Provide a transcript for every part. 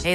Hey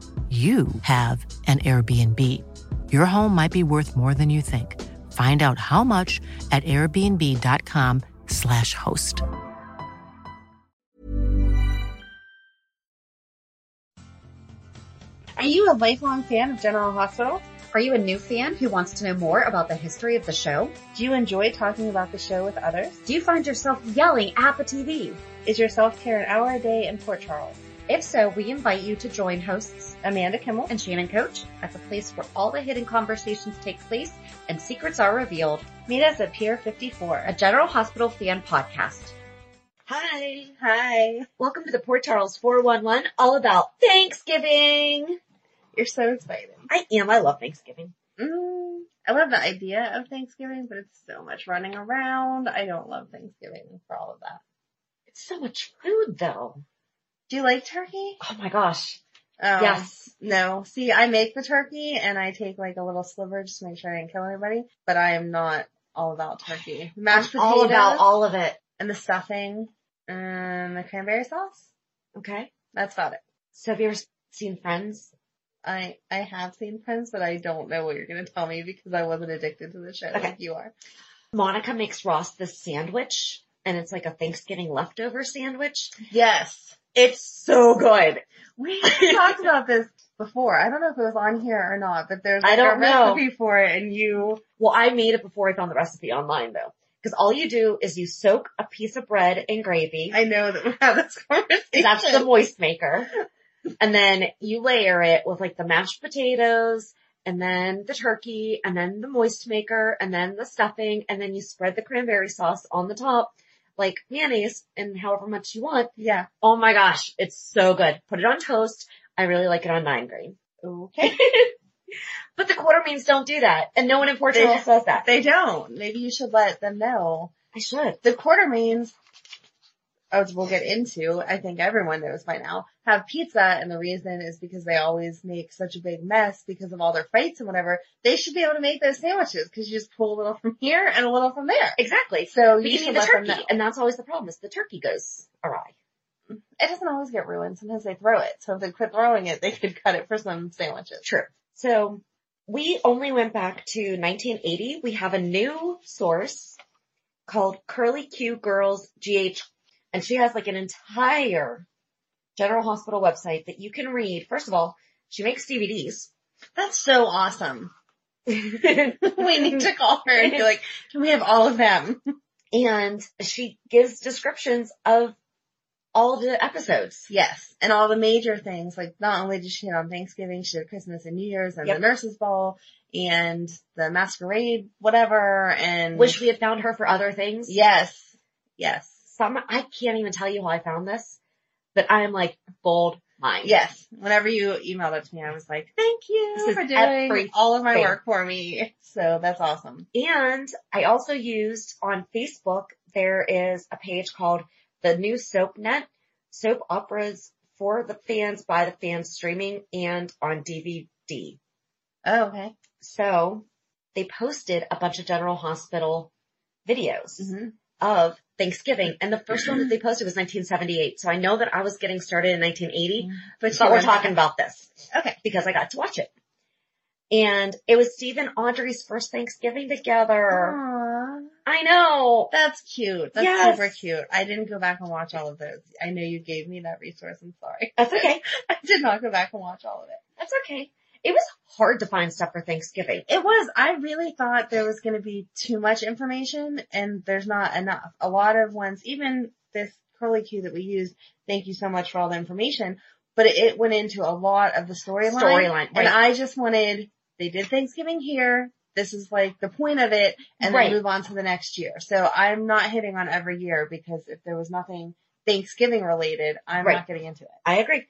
you have an Airbnb. Your home might be worth more than you think. Find out how much at airbnb.com/host. Are you a lifelong fan of General Hospital? Are you a new fan who wants to know more about the history of the show? Do you enjoy talking about the show with others? Do you find yourself yelling at the TV? Is your self-care an hour a day in Port Charles? If so, we invite you to join hosts Amanda Kimmel and Shannon Kotch at the place where all the hidden conversations take place and secrets are revealed. Meet us at Pier 54, a General Hospital fan podcast. Hi. Welcome to the Port Charles 411, all about Thanksgiving. You're so excited. I am. I love Thanksgiving. I love the idea of Thanksgiving, but it's so much running around. I don't love Thanksgiving for all of that. It's so much food, though. Do you like turkey? Oh my gosh. Yes. No. See, I make the turkey and I take like a little sliver just to make sure I didn't kill anybody, but I am not all about turkey. Mashed potatoes. All about all of it. And the stuffing and the cranberry sauce. Okay. That's about it. So have you ever seen Friends? I have seen Friends, but I don't know what you're going to tell me because I wasn't addicted to the show like you are. Monica makes Ross this sandwich and it's like a Thanksgiving leftover sandwich. Yes. It's so good. We talked about this before. I don't know if it was on here or not, but there's like a recipe for it and you... Well, I made it before I found the recipe online though. Because all you do is you soak a piece of bread in gravy. I know that we have this conversation. That's the moist maker. And then you layer it with like the mashed potatoes and then the turkey and then the moist maker and then the stuffing and then you spread the cranberry sauce on the top. Like mayonnaise and however much you want. Yeah. Oh my gosh. It's so good. Put it on toast. I really like it on 9 grain. Okay. But the Quartermaines don't do that. And no one in Port Charles says that. They don't. Maybe you should let them know. I should. The Quartermaines, as we'll get into, I think everyone knows by now, have pizza. And the reason is because they always make such a big mess because of all their fights and whatever. They should be able to make those sandwiches because you just pull a little from here and a little from there. Exactly. So you should let them know. And that's always the problem is the turkey goes awry. It doesn't always get ruined. Sometimes they throw it. So if they quit throwing it, they could cut it for some sandwiches. True. So we only went back to 1980. We have a new source called Curly Q Girls GH. And she has like an entire General Hospital website that you can read. First of all, she makes DVDs. That's so awesome. We need to call her and be like, can we have all of them? And she gives descriptions of all the episodes. Yes. And all the major things. Like not only did she hit on Thanksgiving, she did Christmas and New Year's and the nurse's ball and the masquerade, whatever. And wish we had found her for other things. Yes. Yes. I can't even tell you how I found this, but I am like bold mind. Yes. Whenever you emailed it to me, I was like, thank you for doing all of my work for me. So that's awesome. And I also used on Facebook, there is a page called The New SoapNet, soap operas for the fans, by the fans, streaming, and on DVD. Oh, okay. So they posted a bunch of General Hospital videos mm-hmm. of Thanksgiving. And the first one that they posted was 1978. So I know that I was getting started in 1980, mm-hmm. but we're talking about this. Okay. Because I got to watch it. And it was Steve and Audrey's first Thanksgiving together. Aww. I know. That's cute. That's yes. super cute. I didn't go back and watch all of those. I know you gave me that resource. I'm sorry. That's okay. I did not go back and watch all of it. That's okay. It was hard to find stuff for Thanksgiving. It was. I really thought there was going to be too much information, and there's not enough. A lot of ones, even this Curly Q that we used, thank you so much for all the information, but it went into a lot of the storyline. Right. And I just wanted, they did Thanksgiving here. This is like the point of it, and right. then move on to the next year. So I'm not hitting on every year, because if there was nothing Thanksgiving related, I'm right. not getting into it. I agree.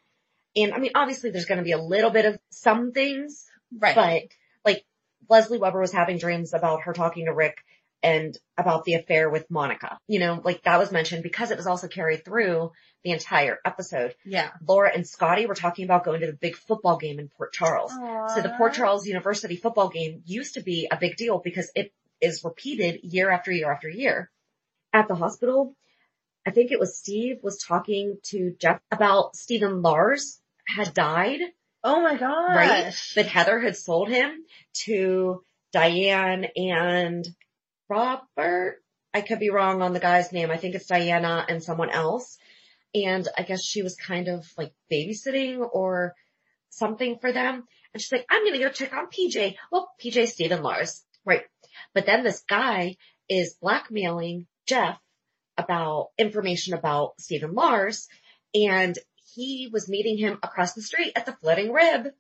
And I mean, obviously there's going to be a little bit of some things, right? But like Leslie Weber was having dreams about her talking to Rick and about the affair with Monica, you know, like that was mentioned because it was also carried through the entire episode. Yeah. Laura and Scotty were talking about going to the big football game in Port Charles. Aww. So the Port Charles University football game used to be a big deal because it is repeated year after year after year. At the hospital, I think it was Steve was talking to Jeff about Stephen Lars had died. Oh my gosh. Right? But Heather had sold him to Diane and Robert. I could be wrong on the guy's name. I think it's Diana and someone else. And I guess she was kind of like babysitting or something for them. And she's like, I'm going to go check on PJ. Well, PJ Stephen Lars. Right. But then this guy is blackmailing Jeff about information about Stephen Lars, and he was meeting him across the street at the Floating Rib in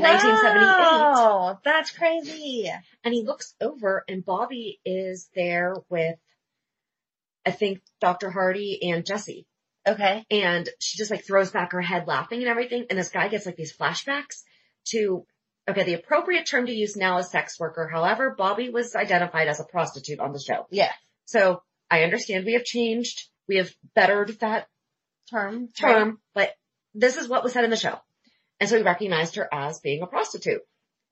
1978. Oh, that's crazy. And he looks over, and Bobby is there with, I think, Dr. Hardy and Jesse. Okay. And she just, like, throws back her head laughing and everything, and this guy gets, like, these flashbacks to, okay, the appropriate term to use now is sex worker. However, Bobby was identified as a prostitute on the show. Yeah. So I understand we have changed. We have bettered that term, but this is what was said in the show. And so he recognized her as being a prostitute.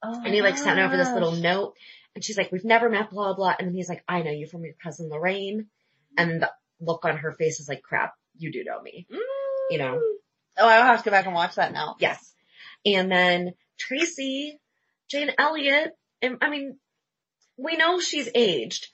Oh, and he like sent over this little note, and she's like, we've never met, blah, blah. And then he's like, I know you from your cousin Lorraine. And the look on her face is like, crap, you do know me, you know? Oh, I'll have to go back and watch that now. Yes. And then Tracy, Jane Elliott, and I mean, we know she's aged,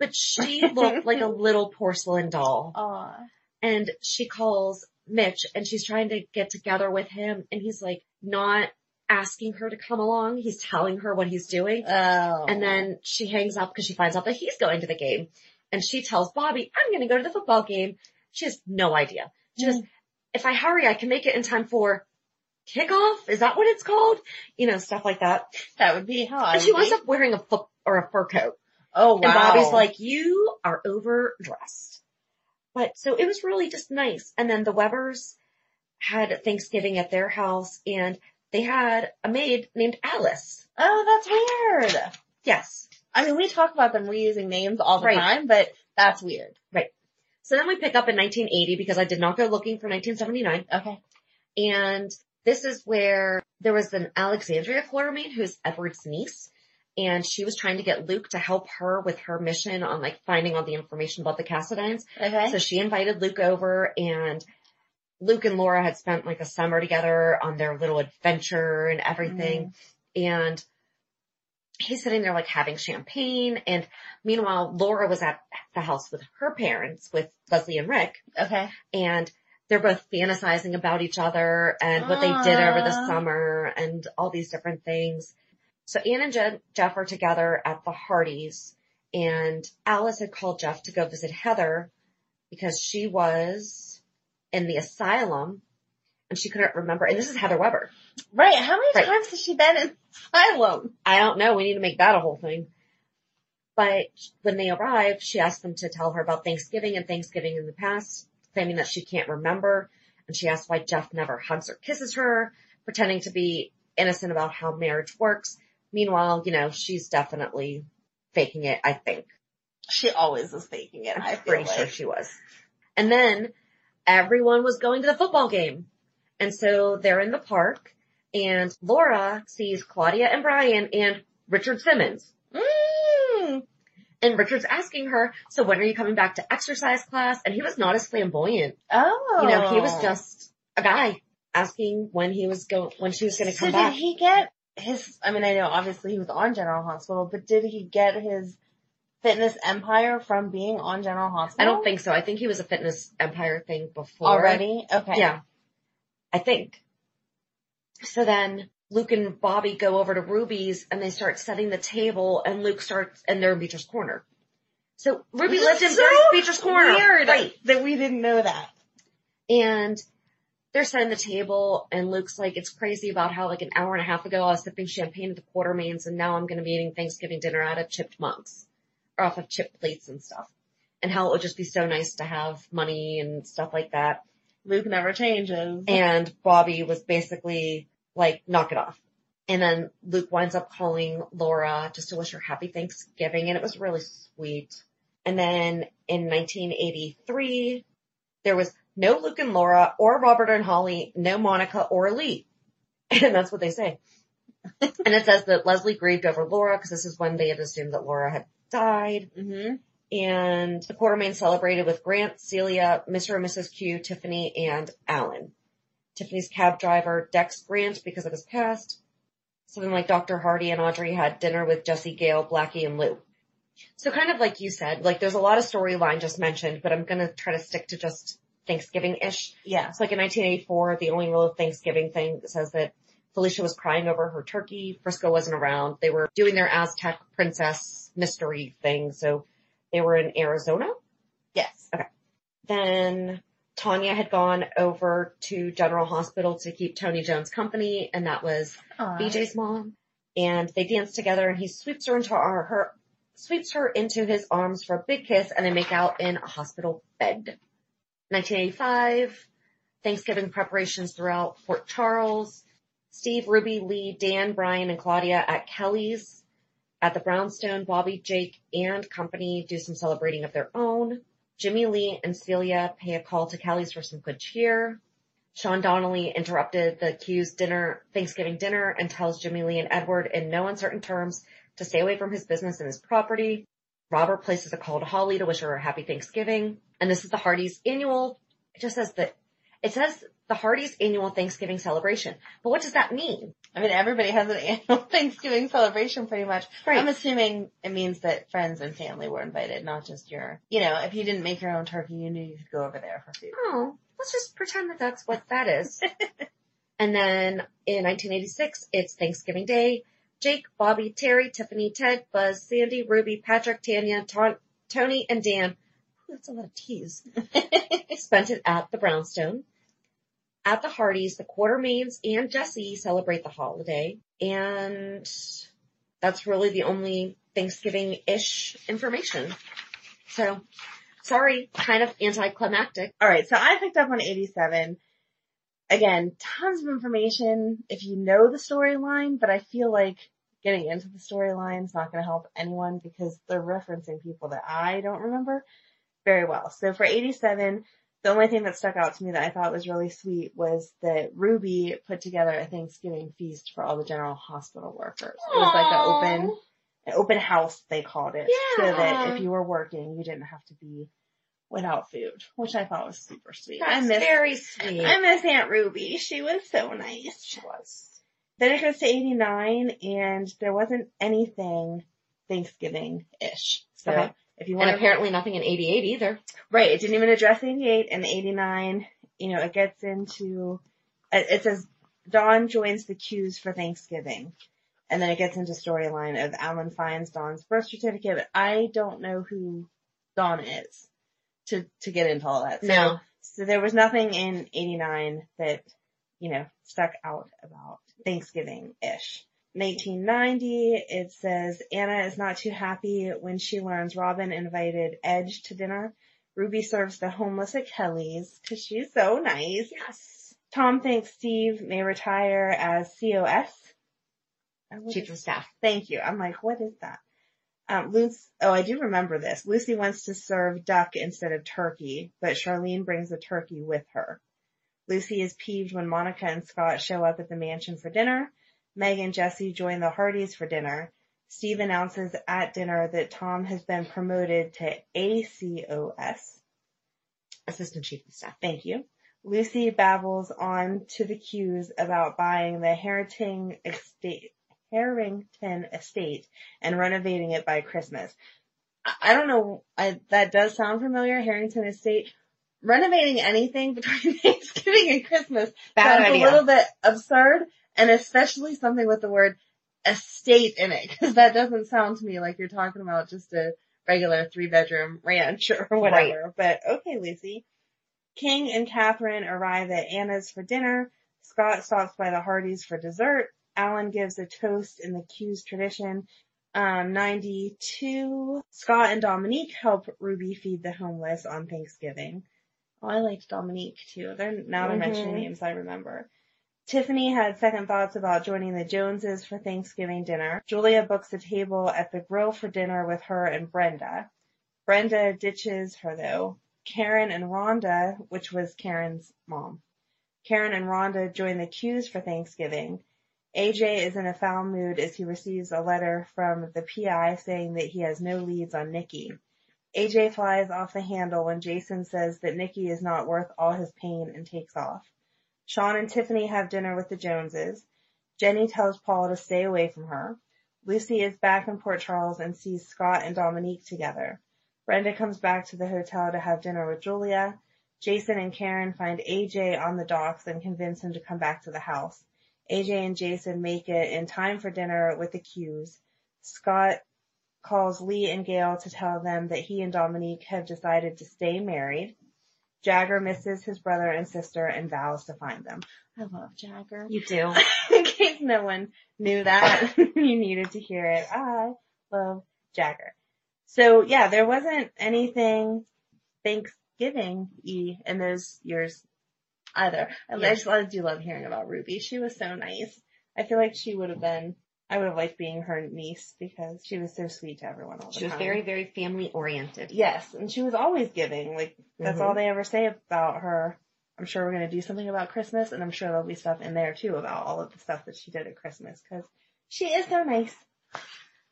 but she looked like a little porcelain doll. Aww. And she calls Mitch, and she's trying to get together with him, and he's like not asking her to come along. He's telling her what he's doing. Oh. And then she hangs up because she finds out that he's going to the game. And she tells Bobby, I'm going to go to the football game. She has no idea. She goes, if I hurry, I can make it in time for kickoff. Is that what it's called? You know, stuff like that. That would be how I would. And she winds up wearing a fur coat. Oh, wow. And Bobby's like, you are overdressed. But so it was really just nice. And then the Webbers had Thanksgiving at their house, and they had a maid named Alice. Oh, that's weird. Yes. I mean, we talk about them reusing names all the time, but that's weird. Right. So then we pick up in 1980 because I did not go looking for 1979. Okay. And this is where there was an Alexandria Quartermaine who's Edward's niece. And she was trying to get Luke to help her with her mission on, like, finding all the information about the Cassadines. Okay. So she invited Luke over, and Luke and Laura had spent, like, a summer together on their little adventure and everything. Mm. And he's sitting there, like, having champagne. And meanwhile, Laura was at the house with her parents, with Leslie and Rick. Okay. And they're both fantasizing about each other and what they did over the summer and all these different things. So Ann and Jeff are together at the Hardys, and Alice had called Jeff to go visit Heather because she was in the asylum and she couldn't remember. And this is Heather Weber. Right. How many times has she been in the asylum? I don't know. We need to make that a whole thing. But when they arrived, she asked them to tell her about Thanksgiving and Thanksgiving in the past, claiming that she can't remember. And she asked why Jeff never hugs or kisses her, pretending to be innocent about how marriage works. Meanwhile, you know, she's definitely faking it, I think. She always is faking it, I'm pretty sure she was. And then everyone was going to the football game. And so they're in the park, and Laura sees Claudia and Brian and Richard Simmons. And Richard's asking her, so when are you coming back to exercise class? And he was not as flamboyant. Oh. You know, he was just a guy asking when she was going to come back. So did he get his, I mean, I know obviously he was on General Hospital, but did he get his fitness empire from being on General Hospital? I don't think so. I think he was a fitness empire thing before. Already? Okay. Yeah. I think. So then Luke and Bobby go over to Ruby's and they start setting the table, and Luke starts, and they're in Beecher's Corner. So Ruby lived in Beecher's Corner. Weird, right? That we didn't know that. And they're setting the table, and Luke's like, it's crazy about how like an hour and a half ago I was sipping champagne at the Quartermaines, and now I'm going to be eating Thanksgiving dinner out of chipped mugs, or off of chipped plates and stuff, and how it would just be so nice to have money and stuff like that. Luke never changes. And Bobby was basically like, knock it off. And then Luke winds up calling Laura just to wish her happy Thanksgiving, and it was really sweet. And then in 1983, there was no Luke and Laura or Robert and Holly, no Monica or Lee. And that's what they say. And it says that Leslie grieved over Laura because this is when they had assumed that Laura had died. Mm-hmm. And the Quartermaine celebrated with Grant, Celia, Mr. and Mrs. Q, Tiffany, and Alan. Tiffany's cab driver decks Grant because of his past. So then, like, Dr. Hardy and Audrey had dinner with Jesse, Gail, Blackie, and Lou. So kind of like you said, like, there's a lot of storyline just mentioned, but I'm going to try to stick to just Thanksgiving-ish. Yeah. So, like, in 1984, the only real Thanksgiving thing says that Felicia was crying over her turkey. Frisco wasn't around. They were doing their Aztec princess mystery thing, so they were in Arizona? Yes. Okay. Then Tanya had gone over to General Hospital to keep Tony Jones company, and that was BJ's mom. And they dance together, and he sweeps her into his arms for a big kiss, and they make out in a hospital bed. 1985, Thanksgiving preparations throughout Port Charles. Steve, Ruby, Lee, Dan, Brian, and Claudia at Kelly's. At the Brownstone, Bobby, Jake, and company do some celebrating of their own. Jimmy Lee and Celia pay a call to Callie's for some good cheer. Sean Donnelly interrupted the Q's Thanksgiving dinner and tells Jimmy Lee and Edward in no uncertain terms to stay away from his business and his property. Robert places a call to Holly to wish her a happy Thanksgiving. And this is the Hardys' annual, it says the Hardys' annual Thanksgiving celebration. But what does that mean? I mean, everybody has an annual Thanksgiving celebration pretty much. Right. I'm assuming it means that friends and family were invited, not just if you didn't make your own turkey, you knew you could go over there for food. Oh, let's just pretend that that's what that is. And then in 1986, it's Thanksgiving Day. Jake, Bobby, Terry, Tiffany, Ted, Buzz, Sandy, Ruby, Patrick, Tanya, Tony, and Dan. Ooh, that's a lot of T's. Spent it at the Brownstone. At the Hardys, the Quartermaines and Jesse celebrate the holiday, and that's really the only Thanksgiving-ish information. So, sorry, kind of anticlimactic. All right, so I picked up on 87. Again, tons of information if you know the storyline, but I feel like getting into the storyline is not going to help anyone because they're referencing people that I don't remember very well. So for 87... the only thing that stuck out to me that I thought was really sweet was that Ruby put together a Thanksgiving feast for all the General Hospital workers. Aww. It was like an open house, they called it. Yeah. So that if you were working, you didn't have to be without food, which I thought was super sweet. Very sweet. I miss Aunt Ruby. She was so nice. She was. Then it goes to 89, and there wasn't anything Thanksgiving-ish. So. Okay. If you want, and apparently nothing in 88 either. Right. It didn't even address 88 and 89. You know, it gets into, it says Dawn joins the Q's for Thanksgiving. And then it gets into storyline of Alan finds Dawn's birth certificate. But I don't know who Dawn is to get into all that. So, no. So there was nothing in 89 that, you know, stuck out about Thanksgiving-ish. 1990, it says Anna is not too happy when she learns Robin invited Edge to dinner. Ruby serves the homeless at Kelly's because she's so nice. Yes. Tom thinks Steve may retire as COS. Chief of Staff. Thank you. I'm like, what is that? I do remember this. Lucy wants to serve duck instead of turkey, but Charlene brings a turkey with her. Lucy is peeved when Monica and Scott show up at the mansion for dinner. Meg and Jesse join the Hardys for dinner. Steve announces at dinner that Tom has been promoted to ACOS, Assistant Chief of Staff. Thank you. Lucy babbles on to the cues about buying the Harrington Estate and renovating it by Christmas. I don't know. That does sound familiar. Harrington Estate. Renovating anything between Thanksgiving and Christmas sounds a little bit absurd, and especially something with the word estate in it, because that doesn't sound to me like you're talking about just a regular 3-bedroom ranch or whatever. Right. But okay, Lucy. King and Catherine arrive at Anna's for dinner. Scott stops by the Hardys for dessert. Alan gives a toast in the Q's tradition. 92, Scott and Dominique help Ruby feed the homeless on Thanksgiving. Oh, I liked Dominique too. They're mentioning names I remember. Tiffany had second thoughts about joining the Joneses for Thanksgiving dinner. Julia books a table at the grill for dinner with her and Brenda. Brenda ditches her though. Karen and Rhonda, which was Karen's mom. Karen and Rhonda join the Q's for Thanksgiving. AJ is in a foul mood as he receives a letter from the PI saying that he has no leads on Nikki. AJ flies off the handle when Jason says that Nikki is not worth all his pain and takes off. Sean and Tiffany have dinner with the Joneses. Jenny tells Paul to stay away from her. Lucy is back in Port Charles and sees Scott and Dominique together. Brenda comes back to the hotel to have dinner with Julia. Jason and Karen find AJ on the docks and convince him to come back to the house. AJ and Jason make it in time for dinner with the Q's. Scott calls Lee and Gail to tell them that he and Dominique have decided to stay married. Jagger misses his brother and sister and vows to find them. I love Jagger. You do. In case no one knew that, you needed to hear it. I love Jagger. So yeah, there wasn't anything Thanksgiving-y in those years either. I do love hearing about Ruby. She was so nice. I feel like I would have liked being her niece because she was so sweet to everyone all the time. She was very, very family-oriented. Yes, and she was always giving. Like, that's all they ever say about her. I'm sure we're going to do something about Christmas, and I'm sure there'll be stuff in there, too, about all of the stuff that she did at Christmas because she is so nice.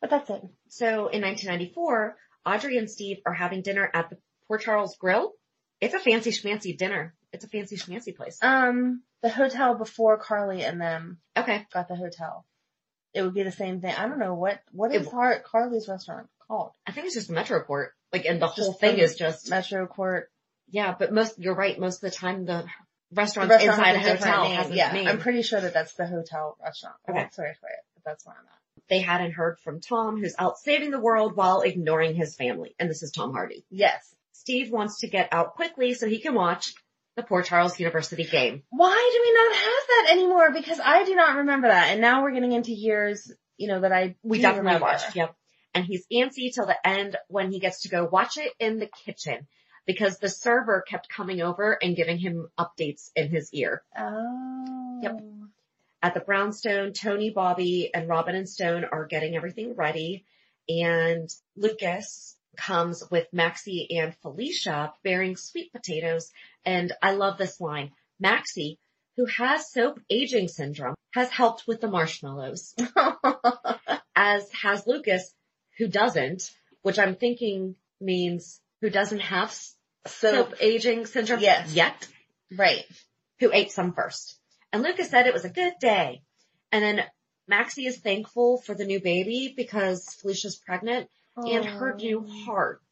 But that's it. So, in 1994, Audrey and Steve are having dinner at the Port Charles Grill. It's a fancy-schmancy dinner. It's a fancy-schmancy place. The hotel before Carly and them got the hotel. It would be the same thing. I don't know what Carly's restaurant called. I think it's just Metro Court. Like, and the whole thing is just Metro Court. Yeah, but you're right. Most of the time, the restaurants inside a hotel has a name. I'm pretty sure that's the hotel restaurant. Okay. I'm sorry for it, but that's where I'm at. They hadn't heard from Tom, who's out saving the world while ignoring his family. And this is Tom Hardy. Yes. Steve wants to get out quickly so he can watch the Port Charles University game. Why do we not have that anymore? Because I do not remember that. And now we're getting into years, that we definitely watched. Yep. And he's antsy till the end when he gets to go watch it in the kitchen because the server kept coming over and giving him updates in his ear. Oh. Yep. At the Brownstone, Tony, Bobby, and Robin and Stone are getting everything ready. And Lucas comes with Maxie and Felicia bearing sweet potatoes. And I love this line. Maxie, who has soap aging syndrome, has helped with the marshmallows. As has Lucas, who doesn't, which I'm thinking means who doesn't have soap aging syndrome yet. Right. Who ate some first. And Lucas said it was a good day. And then Maxie is thankful for the new baby because Felicia's pregnant. And her new heart.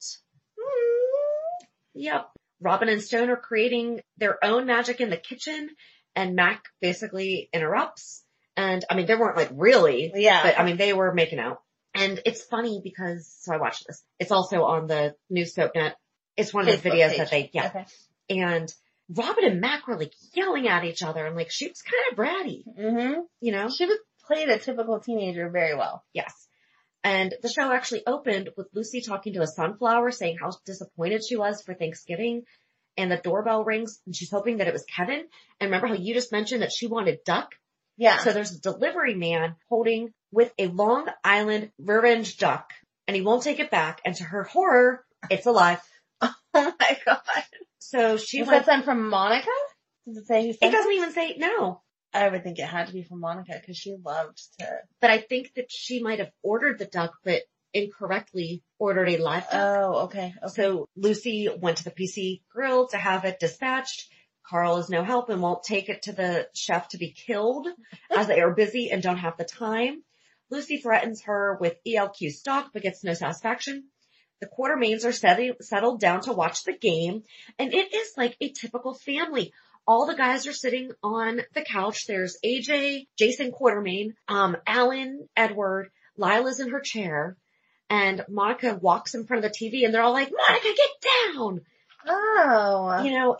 Mm. Yep. Robin and Stone are creating their own magic in the kitchen, and Mac basically interrupts. And, they weren't really. Yeah. But, they were making out. And it's funny because, so I watched this. It's also on the New SoapNet. It's one of the videos that they, Okay. And Robin and Mac were, yelling at each other. And, she was kind of bratty. Mm-hmm. She played a typical teenager very well. Yes. And the show actually opened with Lucy talking to a sunflower, saying how disappointed she was for Thanksgiving. And the doorbell rings, and she's hoping that it was Kevin. And remember how you just mentioned that she wanted duck? Yeah. So there's a delivery man holding with a Long Island revenge duck, and he won't take it back. And to her horror, it's alive. Oh, my God. So she was that sent from Monica? Does it say who sang it? It doesn't even say, no. I would think it had to be from Monica because she loved to. But I think that she might have ordered the duck, but incorrectly ordered a live duck. Oh, okay. So Lucy went to the PC grill to have it dispatched. Carl is no help and won't take it to the chef to be killed as they are busy and don't have the time. Lucy threatens her with ELQ stock but gets no satisfaction. The Quartermaines are settled down to watch the game, and it is like a typical family. All the guys are sitting on the couch. There's AJ, Jason Quartermaine, Alan, Edward, Lila's in her chair, and Monica walks in front of the TV, and they're all like, Monica, get down! Oh. You know,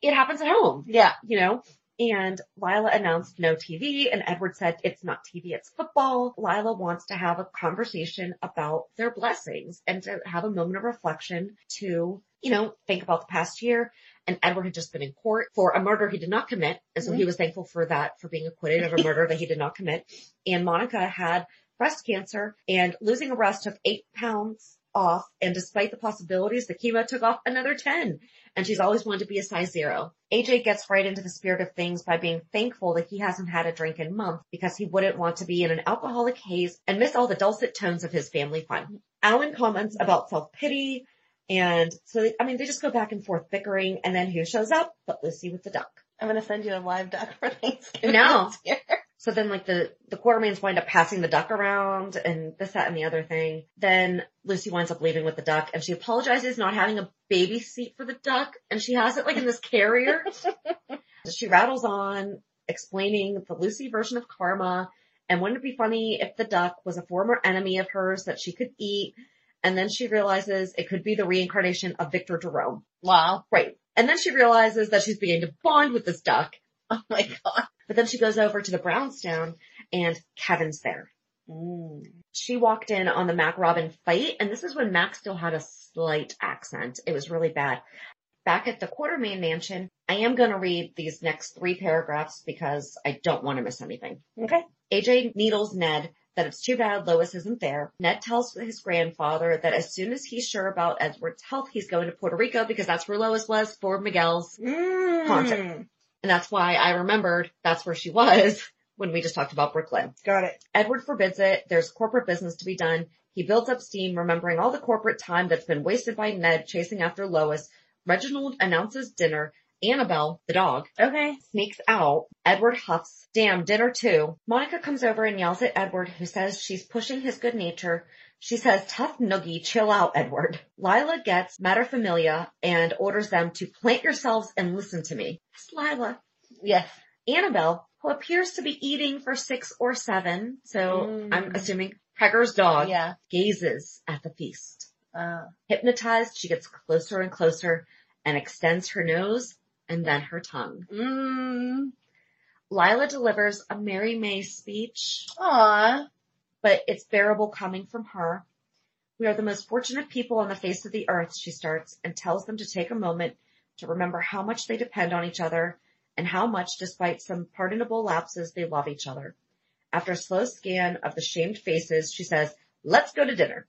it happens at home. Yeah. You know? And Lila announced no TV, and Edward said it's not TV, it's football. Lila wants to have a conversation about their blessings and to have a moment of reflection to, you know, think about the past year. And Edward had just been in court for a murder he did not commit. And so he was thankful for that, for being acquitted of a murder that he did not commit. And Monica had breast cancer, and losing a breast took 8 pounds off. And despite the possibilities, the chemo took off another 10. And she's always wanted to be a size 0. AJ gets right into the spirit of things by being thankful that he hasn't had a drink in months because he wouldn't want to be in an alcoholic haze and miss all the dulcet tones of his family fun. Alan comments about self-pity. And so, they just go back and forth bickering, and then who shows up but Lucy with the duck. I'm going to send you a live duck for Thanksgiving. No. So then, the Quartermaines wind up passing the duck around, and this, that, and the other thing. Then Lucy winds up leaving with the duck, and she apologizes not having a baby seat for the duck, and she has it, in this carrier. She rattles on, explaining the Lucy version of karma, and wouldn't it be funny if the duck was a former enemy of hers that she could eat? And then she realizes it could be the reincarnation of Victor Jerome. Wow. Right. And then she realizes that she's beginning to bond with this duck. Oh, my God. But then she goes over to the Brownstone, and Kevin's there. Mm. She walked in on the Mac-Robin fight, and this is when Mac still had a slight accent. It was really bad. Back at the Quartermaine Mansion, I am going to read these next 3 paragraphs because I don't want to miss anything. Okay. AJ needles Ned that it's too bad Lois isn't there. Ned tells his grandfather that as soon as he's sure about Edward's health, he's going to Puerto Rico because that's where Lois was for Miguel's concert. And that's why I remembered that's where she was when we just talked about Brooklyn. Got it. Edward forbids it. There's corporate business to be done. He builds up steam, remembering all the corporate time that's been wasted by Ned chasing after Lois. Reginald announces dinner. Annabelle, the dog, sneaks out. Edward huffs, damn, dinner too. Monica comes over and yells at Edward, who says she's pushing his good nature. She says, tough noogie, chill out, Edward. Lila gets materfamilia and orders them to plant yourselves and listen to me. That's Lila. Yes. Annabelle, who appears to be eating for 6 or 7, so I'm assuming Pregger's dog, gazes at the feast. Hypnotized, she gets closer and closer and extends her nose and then her tongue. Mm. Lila delivers a Mary May speech. Aww. But it's bearable coming from her. We are the most fortunate people on the face of the earth, she starts, and tells them to take a moment to remember how much they depend on each other and how much, despite some pardonable lapses, they love each other. After a slow scan of the shamed faces, she says, let's go to dinner.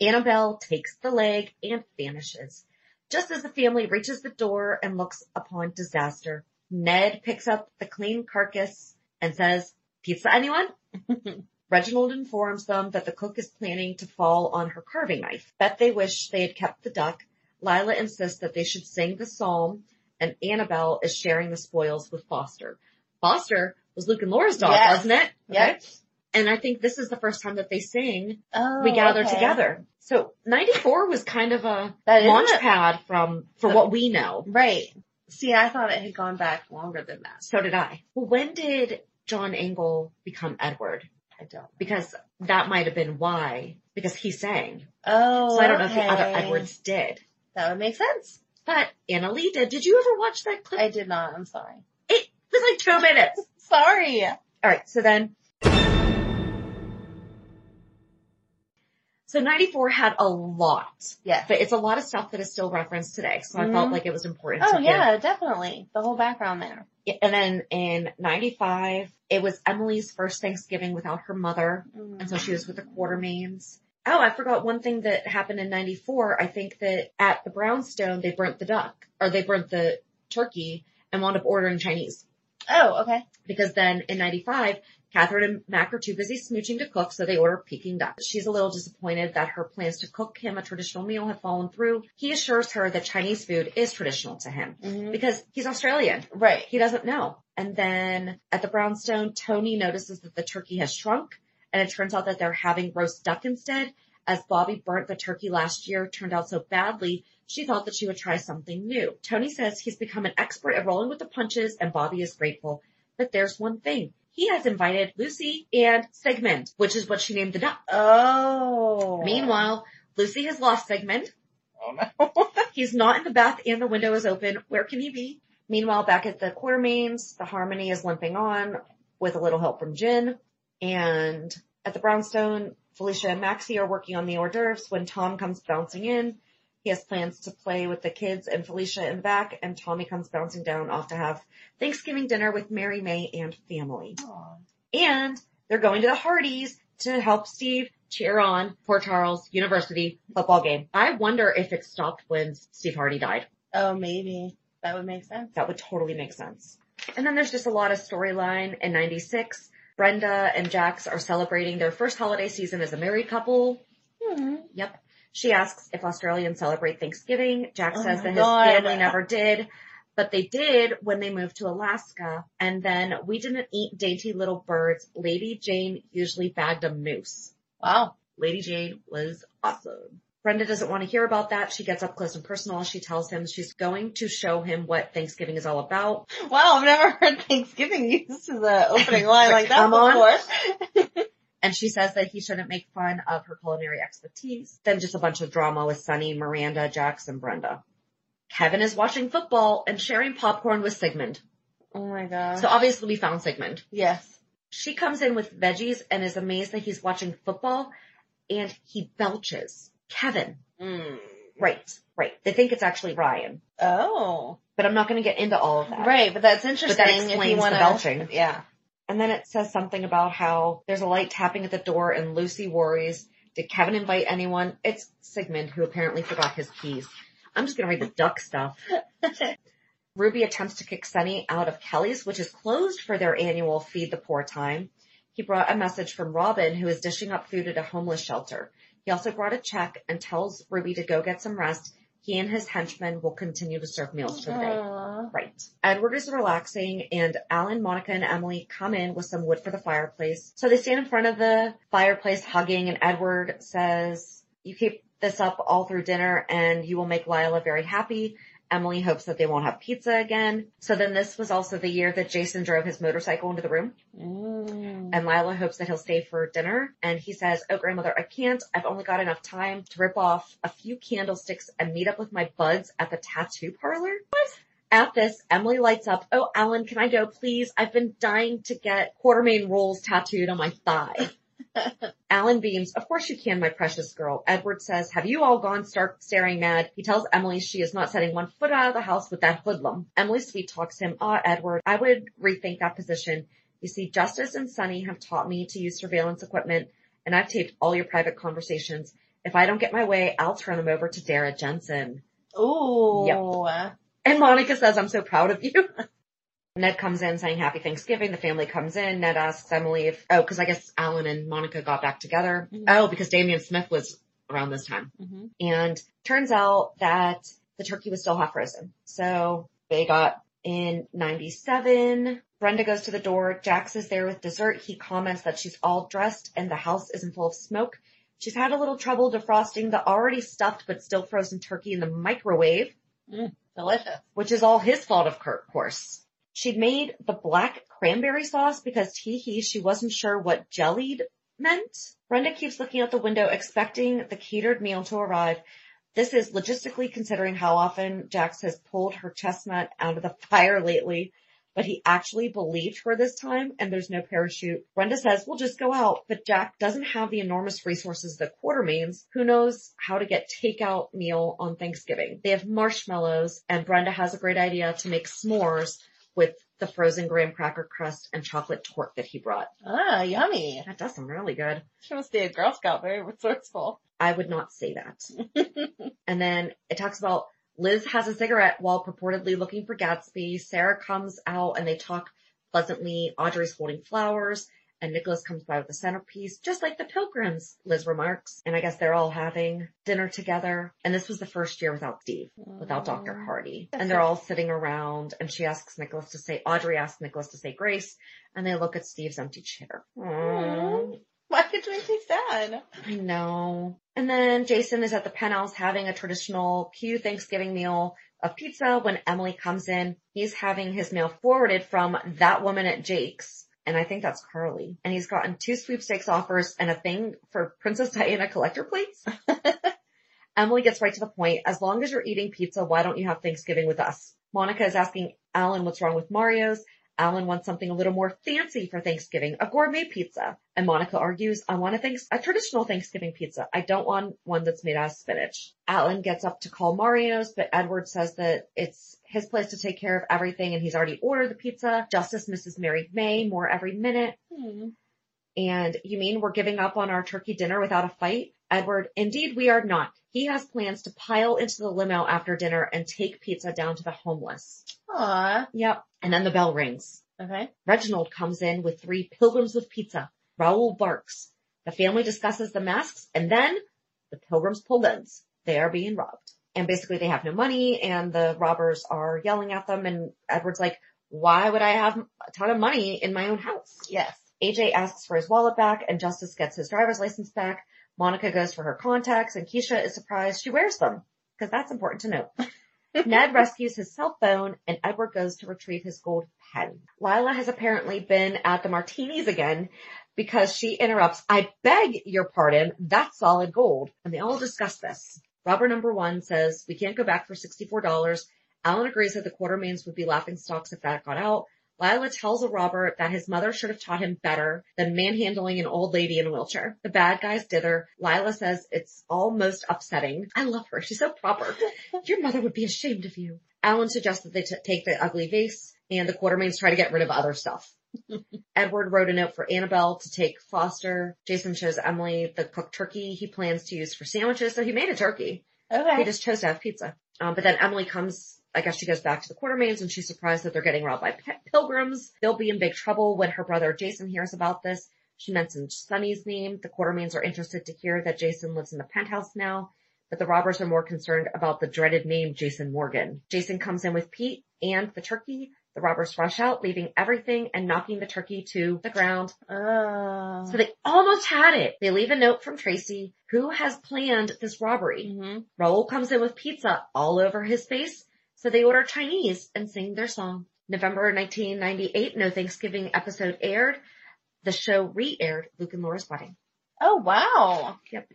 Annabelle takes the leg and vanishes. Just as the family reaches the door and looks upon disaster, Ned picks up the clean carcass and says, pizza anyone? Reginald informs them that the cook is planning to fall on her carving knife. Bet they wish they had kept the duck. Lila insists that they should sing the psalm, and Annabelle is sharing the spoils with Foster. Foster was Luke and Laura's dog, wasn't it? Yes. Okay. And I think this is the first time that they sing, We Gather Together. So 94 was kind of a launch pad for what we know. Right. See, I thought it had gone back longer than that. So did I. Well, when did John Engle become Edward? I don't know. Because that might have been why, because he sang. Oh, so I don't know if the other Edwards did. That would make sense. But Annalita, did you ever watch that clip? I did not. I'm sorry. It was 2 minutes. Sorry. All right. So then. So 94 had a lot, but it's a lot of stuff that is still referenced today, so I felt like it was important to give. Oh, yeah, definitely. The whole background there. And then in 95, it was Emily's first Thanksgiving without her mother, and so she was with the Quartermaines. Oh, I forgot one thing that happened in 94. I think that at the Brownstone, they burnt the duck, or they burnt the Turkey and wound up ordering Chinese. Oh, okay. Because then in 95, Catherine and Mac are too busy smooching to cook, so they order Peking duck. She's a little disappointed that her plans to cook him a traditional meal have fallen through. He assures her that Chinese food is traditional to him because he's Australian. Right. He doesn't know. And then at the Brownstone, Tony notices that the turkey has shrunk, and it turns out that they're having roast duck instead. As Bobby burnt the turkey last year turned out so badly, she thought that she would try something new. Tony says he's become an expert at rolling with the punches, and Bobby is grateful. But there's one thing. He has invited Lucy and Sigmund, which is what she named the duck. Oh. Meanwhile, Lucy has lost Sigmund. Oh, no. He's not in the bath and the window is open. Where can he be? Meanwhile, back at the Quartermaines, the Harmony is limping on with a little help from Jin. And at the Brownstone, Felicia and Maxie are working on the hors d'oeuvres when Tom comes bouncing in. He has plans to play with the kids and Felicia in the back, and Tommy comes bouncing down off to have Thanksgiving dinner with Mary May and family. Aww. And they're going to the Hardys to help Steve cheer on Port Charles University football game. I wonder if it stopped when Steve Hardy died. Oh, maybe. That would make sense. That would totally make sense. And then there's just a lot of storyline in 96. Brenda and Jax are celebrating their first holiday season as a married couple. Mm-hmm. Yep. She asks if Australians celebrate Thanksgiving. Jack says that his family never did, but they did when they moved to Alaska. And then we didn't eat dainty little birds. Lady Jane usually bagged a moose. Wow. Lady Jane was awesome. Brenda doesn't want to hear about that. She gets up close and personal. She tells him she's going to show him what Thanksgiving is all about. Wow, I've never heard Thanksgiving used as an opening line like that before. And she says that he shouldn't make fun of her culinary expertise. Then just a bunch of drama with Sunny, Miranda, Jax, and Brenda. Kevin is watching football and sharing popcorn with Sigmund. Oh, my God. So obviously we found Sigmund. Yes. She comes in with veggies and is amazed that he's watching football, and he belches. Kevin. Mm. Right. They think it's actually Ryan. Oh. But I'm not going to get into all of that. Right, but that's interesting. But that explains the belching. Yeah. And then it says something about how there's a light tapping at the door and Lucy worries. Did Kevin invite anyone? It's Sigmund, who apparently forgot his keys. I'm just going to read the duck stuff. Ruby attempts to kick Sunny out of Kelly's, which is closed for their annual Feed the Poor time. He brought a message from Robin, who is dishing up food at a homeless shelter. He also brought a check and tells Ruby to go get some rest. He and his henchmen will continue to serve meals for the day. Right. Edward is relaxing, and Alan, Monica, and Emily come in with some wood for the fireplace. So they stand in front of the fireplace hugging, and Edward says, you keep this up all through dinner, and you will make Lila very happy. Emily hopes that they won't have pizza again. So then this was also the year that Jason drove his motorcycle into the room. Mm. And Lila hopes that he'll stay for dinner. And he says, oh, grandmother, I can't. I've only got enough time to rip off a few candlesticks and meet up with my buds at the tattoo parlor. What? At this, Emily lights up. Oh, Alan, can I go, please? I've been dying to get Quartermaine rolls tattooed on my thigh. Alan beams. Of course you can, my precious girl. Edward says, have you all gone staring mad? He tells Emily she is not setting one foot out of the house with that hoodlum. Emily sweet talks him. Edward, I would rethink that position. You see, Justice and Sunny have taught me to use surveillance equipment, and I've taped all your private conversations. If I don't get my way, I'll turn them over to Dara Jensen. Ooh. Yep. And Monica says, I'm so proud of you. Ned comes in saying happy Thanksgiving. The family comes in. Ned asks Emily if, because I guess Alan and Monica got back together. Mm-hmm. Oh, because Damian Smith was around this time. Mm-hmm. And turns out that the turkey was still half frozen. So they got in 97. Brenda goes to the door. Jax is there with dessert. He comments that she's all dressed and the house isn't full of smoke. She's had a little trouble defrosting the already stuffed but still frozen turkey in the microwave. Mm, delicious. Which is all his fault, of course. She'd made the black cranberry sauce because she wasn't sure what jellied meant. Brenda keeps looking out the window, expecting the catered meal to arrive. This is logistically considering how often Jax has pulled her chestnut out of the fire lately, but he actually believed her this time, and there's no parachute. Brenda says, we'll just go out, but Jack doesn't have the enormous resources that Quartermaines, who knows how to get takeout meal on Thanksgiving. They have marshmallows, and Brenda has a great idea to make s'mores with the frozen graham cracker crust and chocolate torte that he brought. Ah, yummy. That does sound really good. She must be a Girl Scout, very resourceful. I would not say that. And then it talks about Liz has a cigarette while purportedly looking for Gatsby. Sarah comes out and they talk pleasantly. Audrey's holding flowers and Nicholas comes by with a centerpiece, just like the Pilgrims, Liz remarks. And I guess they're all having dinner together. And this was the first year without Steve, without Dr. Hardy. And they're all sitting around and Audrey asks Nicholas to say grace and they look at Steve's empty chair. Aww. Why did you make me sad? I know. And then Jason is at the penthouse having a traditional Q Thanksgiving meal of pizza when Emily comes in. He's having his mail forwarded from that woman at Jake's, and I think that's Carly. And he's gotten 2 sweepstakes offers and a thing for Princess Diana collector plates. Emily gets right to the point. As long as you're eating pizza, why don't you have Thanksgiving with us? Monica is asking Alan what's wrong with Mario's. Alan wants something a little more fancy for Thanksgiving, a gourmet pizza. And Monica argues, I want a traditional Thanksgiving pizza. I don't want one that's made out of spinach. Alan gets up to call Mario's, but Edward says that it's his place to take care of everything, and he's already ordered the pizza. Justice Mrs. Mary May, more every minute. And you mean we're giving up on our turkey dinner without a fight? Edward, indeed we are not. He has plans to pile into the limo after dinner and take pizza down to the homeless. Aww. Yep. And then the bell rings. Okay. Reginald comes in with 3 pilgrims with pizza. Raoul barks. The family discusses the masks, and then the pilgrims pull guns. They are being robbed. And basically they have no money, and the robbers are yelling at them, and Edward's like, why would I have a ton of money in my own house? Yes. AJ asks for his wallet back, and Justice gets his driver's license back. Monica goes for her contacts, and Keisha is surprised she wears them, because that's important to note. Ned rescues his cell phone, and Edward goes to retrieve his gold pen. Lila has apparently been at the martinis again because she interrupts, I beg your pardon, that's solid gold. And they all discuss this. Robber number 1 says, we can't go back for $64. Alan agrees that the Quartermaines would be laughing stocks if that got out. Lila tells a robber that his mother should have taught him better than manhandling an old lady in a wheelchair. The bad guys dither. Lila says it's almost upsetting. I love her. She's so proper. Your mother would be ashamed of you. Alan suggests that they take the ugly vase, and the Quartermaines try to get rid of other stuff. Edward wrote a note for Annabelle to take Foster. Jason shows Emily the cooked turkey he plans to use for sandwiches, so he made a turkey. Okay. He just chose to have pizza. But then Emily comes... I guess she goes back to the Quartermaines and she's surprised that they're getting robbed by pilgrims. They'll be in big trouble when her brother Jason hears about this. She mentions Sonny's name. The Quartermaines are interested to hear that Jason lives in the penthouse now, but the robbers are more concerned about the dreaded name Jason Morgan. Jason comes in with Pete and the turkey. The robbers rush out, leaving everything and knocking the turkey to the ground. So they almost had it. They leave a note from Tracy, who has planned this robbery. Raoul comes in with pizza all over his face. So they order Chinese and sing their song. November 1998, No Thanksgiving episode aired. The show re-aired Luke and Laura's Wedding. Oh, wow. Yep.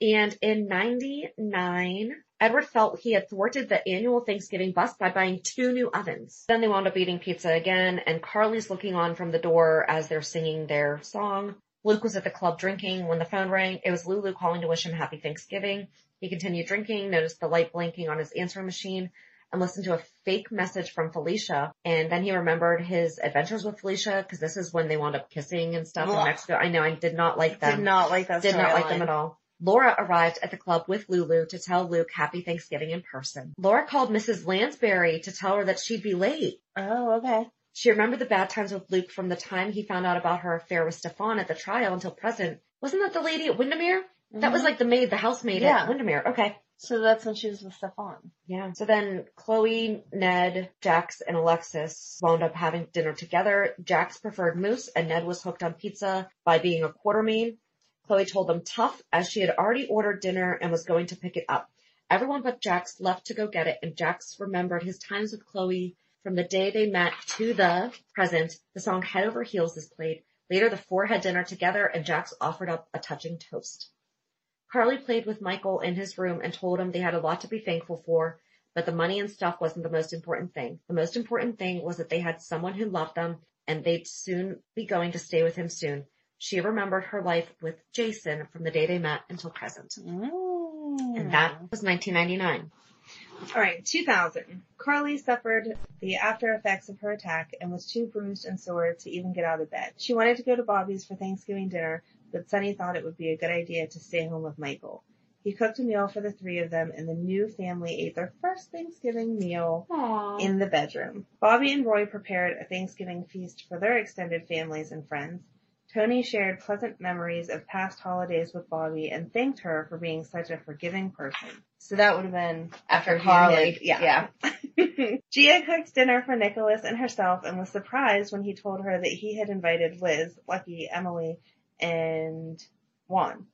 And in 99, Edward felt he had thwarted the annual Thanksgiving bust by buying 2 new ovens. Then they wound up eating pizza again, and Carly's looking on from the door as they're singing their song. Luke was at the club drinking when the phone rang. It was Lulu calling to wish him happy Thanksgiving. He continued drinking, noticed the light blinking on his answering machine, and listened to a fake message from Felicia. And then he remembered his adventures with Felicia, because this is when they wound up kissing and stuff in Mexico. I know, I did not like them. Did not like that storyline. Did not like them at all. Laura arrived at the club with Lulu to tell Luke happy Thanksgiving in person. Laura called Mrs. Lansbury to tell her that she'd be late. Oh, okay. She remembered the bad times with Luke from the time he found out about her affair with Stefan at the trial until present. Wasn't that the lady at Windermere? Mm-hmm. That was like the maid, the housemaid at Windermere. Okay. So that's when she was with Stefan. Yeah. So then Chloe, Ned, Jax, and Alexis wound up having dinner together. Jax preferred moose, and Ned was hooked on pizza by being a Quartermaine. Chloe told them tough, as she had already ordered dinner and was going to pick it up. Everyone but Jax left to go get it, and Jax remembered his times with Chloe from the day they met to the present. The song Head Over Heels is played. Later, the 4 had dinner together, and Jax offered up a touching toast. Carly played with Michael in his room and told him they had a lot to be thankful for, but the money and stuff wasn't the most important thing. The most important thing was that they had someone who loved them, and they'd soon be going to stay with him soon. She remembered her life with Jason from the day they met until present. Ooh. And that was 1999. All right, 2000. Carly suffered the after effects of her attack and was too bruised and sore to even get out of bed. She wanted to go to Bobby's for Thanksgiving dinner, but Sunny thought it would be a good idea to stay home with Michael. He cooked a meal for the three of them, and the new family ate their first Thanksgiving meal Aww. In the bedroom. Bobby and Roy prepared a Thanksgiving feast for their extended families and friends. Tony shared pleasant memories of past holidays with Bobby and thanked her for being such a forgiving person. So that would have been after college. Yeah. Gia cooked dinner for Nicholas and herself and was surprised when he told her that he had invited Liz, Lucky, Emily, and Juan.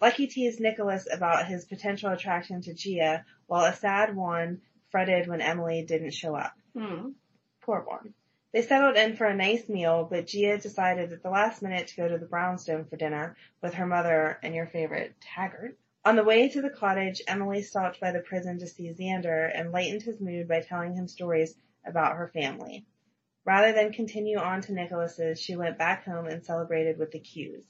Lucky teased Nicholas about his potential attraction to Gia, while a sad Juan fretted when Emily didn't show up. Poor Juan. They settled in for a nice meal, but Gia decided at the last minute to go to the Brownstone for dinner with her mother and your favorite, Taggart. On the way to the cottage, Emily stopped by the prison to see Xander and lightened his mood by telling him stories about her family. Rather than continue on to Nicholas's, she went back home and celebrated with the Qs.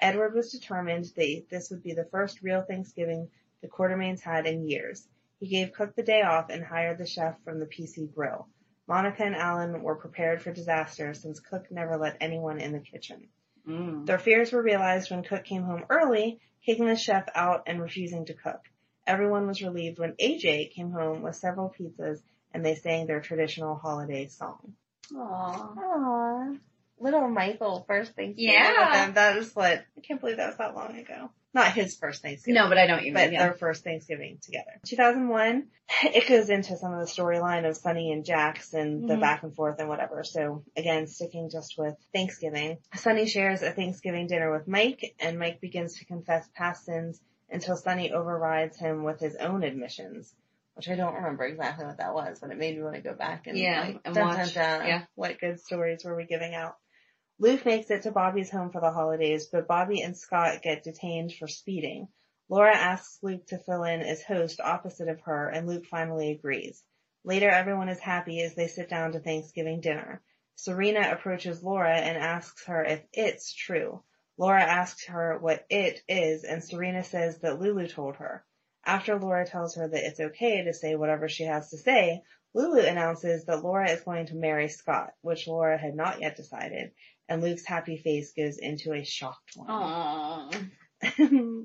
Edward was determined that this would be the first real Thanksgiving the Quartermaines had in years. He gave Cook the day off and hired the chef from the PC Grill. Monica and Alan were prepared for disaster since Cook never let anyone in the kitchen. Their fears were realized when Cook came home early, kicking the chef out and refusing to cook. Everyone was relieved when AJ came home with several pizzas and they sang their traditional holiday song. Aww. Little Michael first Thanksgiving with them. That is what I can't believe that was that long ago. Not his first Thanksgiving. No, but I don't even. But their first Thanksgiving together. 2001. It goes into some of the storyline of Sonny and Jax and the back and forth and whatever. So again, sticking just with Thanksgiving. Sonny shares a Thanksgiving dinner with Mike, and Mike begins to confess past sins until Sonny overrides him with his own admissions. Which I don't remember exactly what that was, but it made me want to go back and watch. What good stories were we giving out? Luke makes it to Bobby's home for the holidays, but Bobby and Scott get detained for speeding. Laura asks Luke to fill in as host opposite of her, and Luke finally agrees. Later, everyone is happy as they sit down to Thanksgiving dinner. Serena approaches Laura and asks her if it's true. Laura asks her what it is, and Serena says that Lulu told her. After Laura tells her that it's okay to say whatever she has to say, Lulu announces that Laura is going to marry Scott, which Laura had not yet decided, and Luke's happy face goes into a shocked one.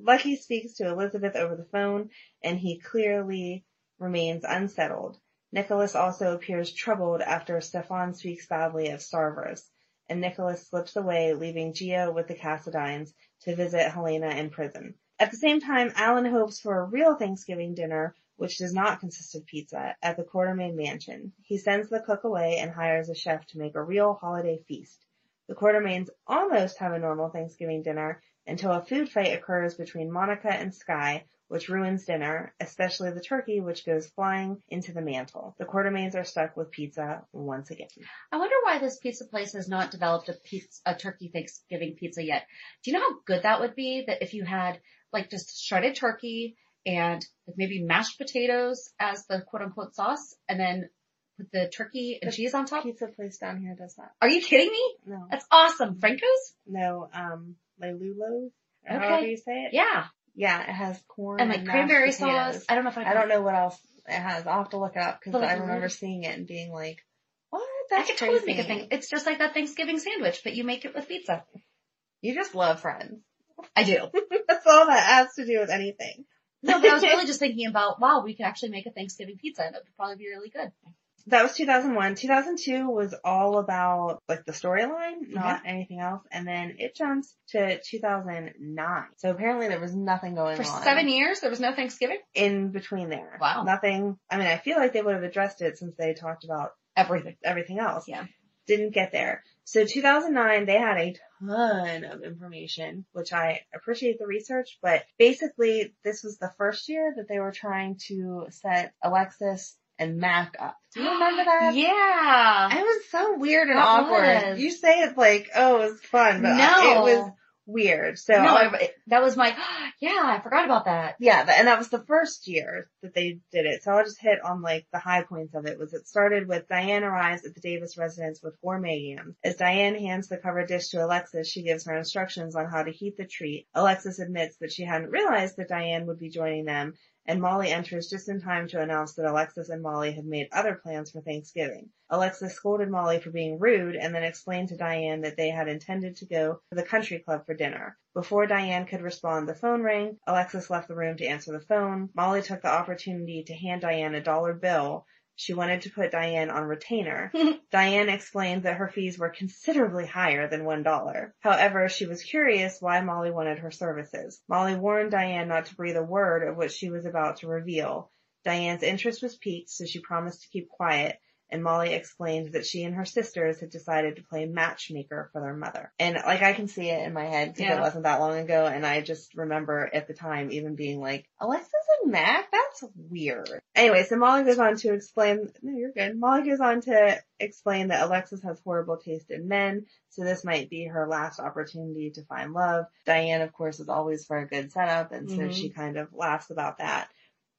Lucky speaks to Elizabeth over the phone, and he clearly remains unsettled. Nicholas also appears troubled after Stefan speaks badly of Starvers, and Nicholas slips away, leaving Gia with the Cassadines to visit Helena in prison. At the same time, Alan hopes for a real Thanksgiving dinner, which does not consist of pizza, at the Quartermaine mansion. He sends the cook away and hires a chef to make a real holiday feast. The Quartermaines almost have a normal Thanksgiving dinner until a food fight occurs between Monica and Skye, which ruins dinner, especially the turkey, which goes flying into the mantle. The Quartermaines are stuck with pizza once again. I wonder why this pizza place has not developed a turkey Thanksgiving pizza yet. Do you know how good that would be? That if you had like just shredded turkey and like maybe mashed potatoes as the quote unquote sauce, and then with the turkey and cheese on top? Pizza place down here does that. Are you kidding me? No. That's awesome. Franco's? No, Lelulo's. Okay. However you say it. Yeah. Yeah, it has corn and like cranberry sauce. I don't know if I don't know what else it has. I'll have to look it up because I remember seeing it and being like, what? That's crazy. I could totally make a thing. It's just like that Thanksgiving sandwich, but you make it with pizza. You just love Friends. I do. That's all that has to do with anything. No, but I was really just thinking about, wow, we could actually make a Thanksgiving pizza and it would probably be really good. That was 2001. 2002 was all about, like, the storyline, not anything else. And then it jumps to 2009. So apparently there was nothing going on. For 7 years, there was no Thanksgiving? In between there. Wow. Nothing. I mean, I feel like they would have addressed it since they talked about everything else. Yeah. Didn't get there. So 2009, they had a ton of information, which I appreciate the research, but basically this was the first year that they were trying to set Alexis and Mac up. Do you remember that? Yeah. It was so weird and awkward. You say it like, oh, it was fun, but it was weird. So that was my, I forgot about that. Yeah, and that was the first year that they did it. So I'll just hit on like the high points of it. Was it started with Diane arrives at the Davis residence with gourmet yams. As Diane hands the covered dish to Alexis, she gives her instructions on how to heat the treat. Alexis admits that she hadn't realized that Diane would be joining them and Molly enters just in time to announce that Alexis and Molly had made other plans for Thanksgiving. Alexis scolded Molly for being rude and then explained to Diane that they had intended to go to the country club for dinner. Before Diane could respond, the phone rang. Alexis left the room to answer the phone. Molly took the opportunity to hand Diane $1 bill. She wanted to put Diane on retainer. Diane explained that her fees were considerably higher than $1. However, she was curious why Molly wanted her services. Molly warned Diane not to breathe a word of what she was about to reveal. Diane's interest was piqued, so she promised to keep quiet, and Molly explained that she and her sisters had decided to play matchmaker for their mother. And, like, I can see it in my head because it wasn't that long ago, and I just remember at the time even being like, Alexis and Mac? That's weird. Anyway, so Molly goes on to explain that Alexis has horrible taste in men, so this might be her last opportunity to find love. Diane, of course, is always for a good setup, and so she kind of laughs about that.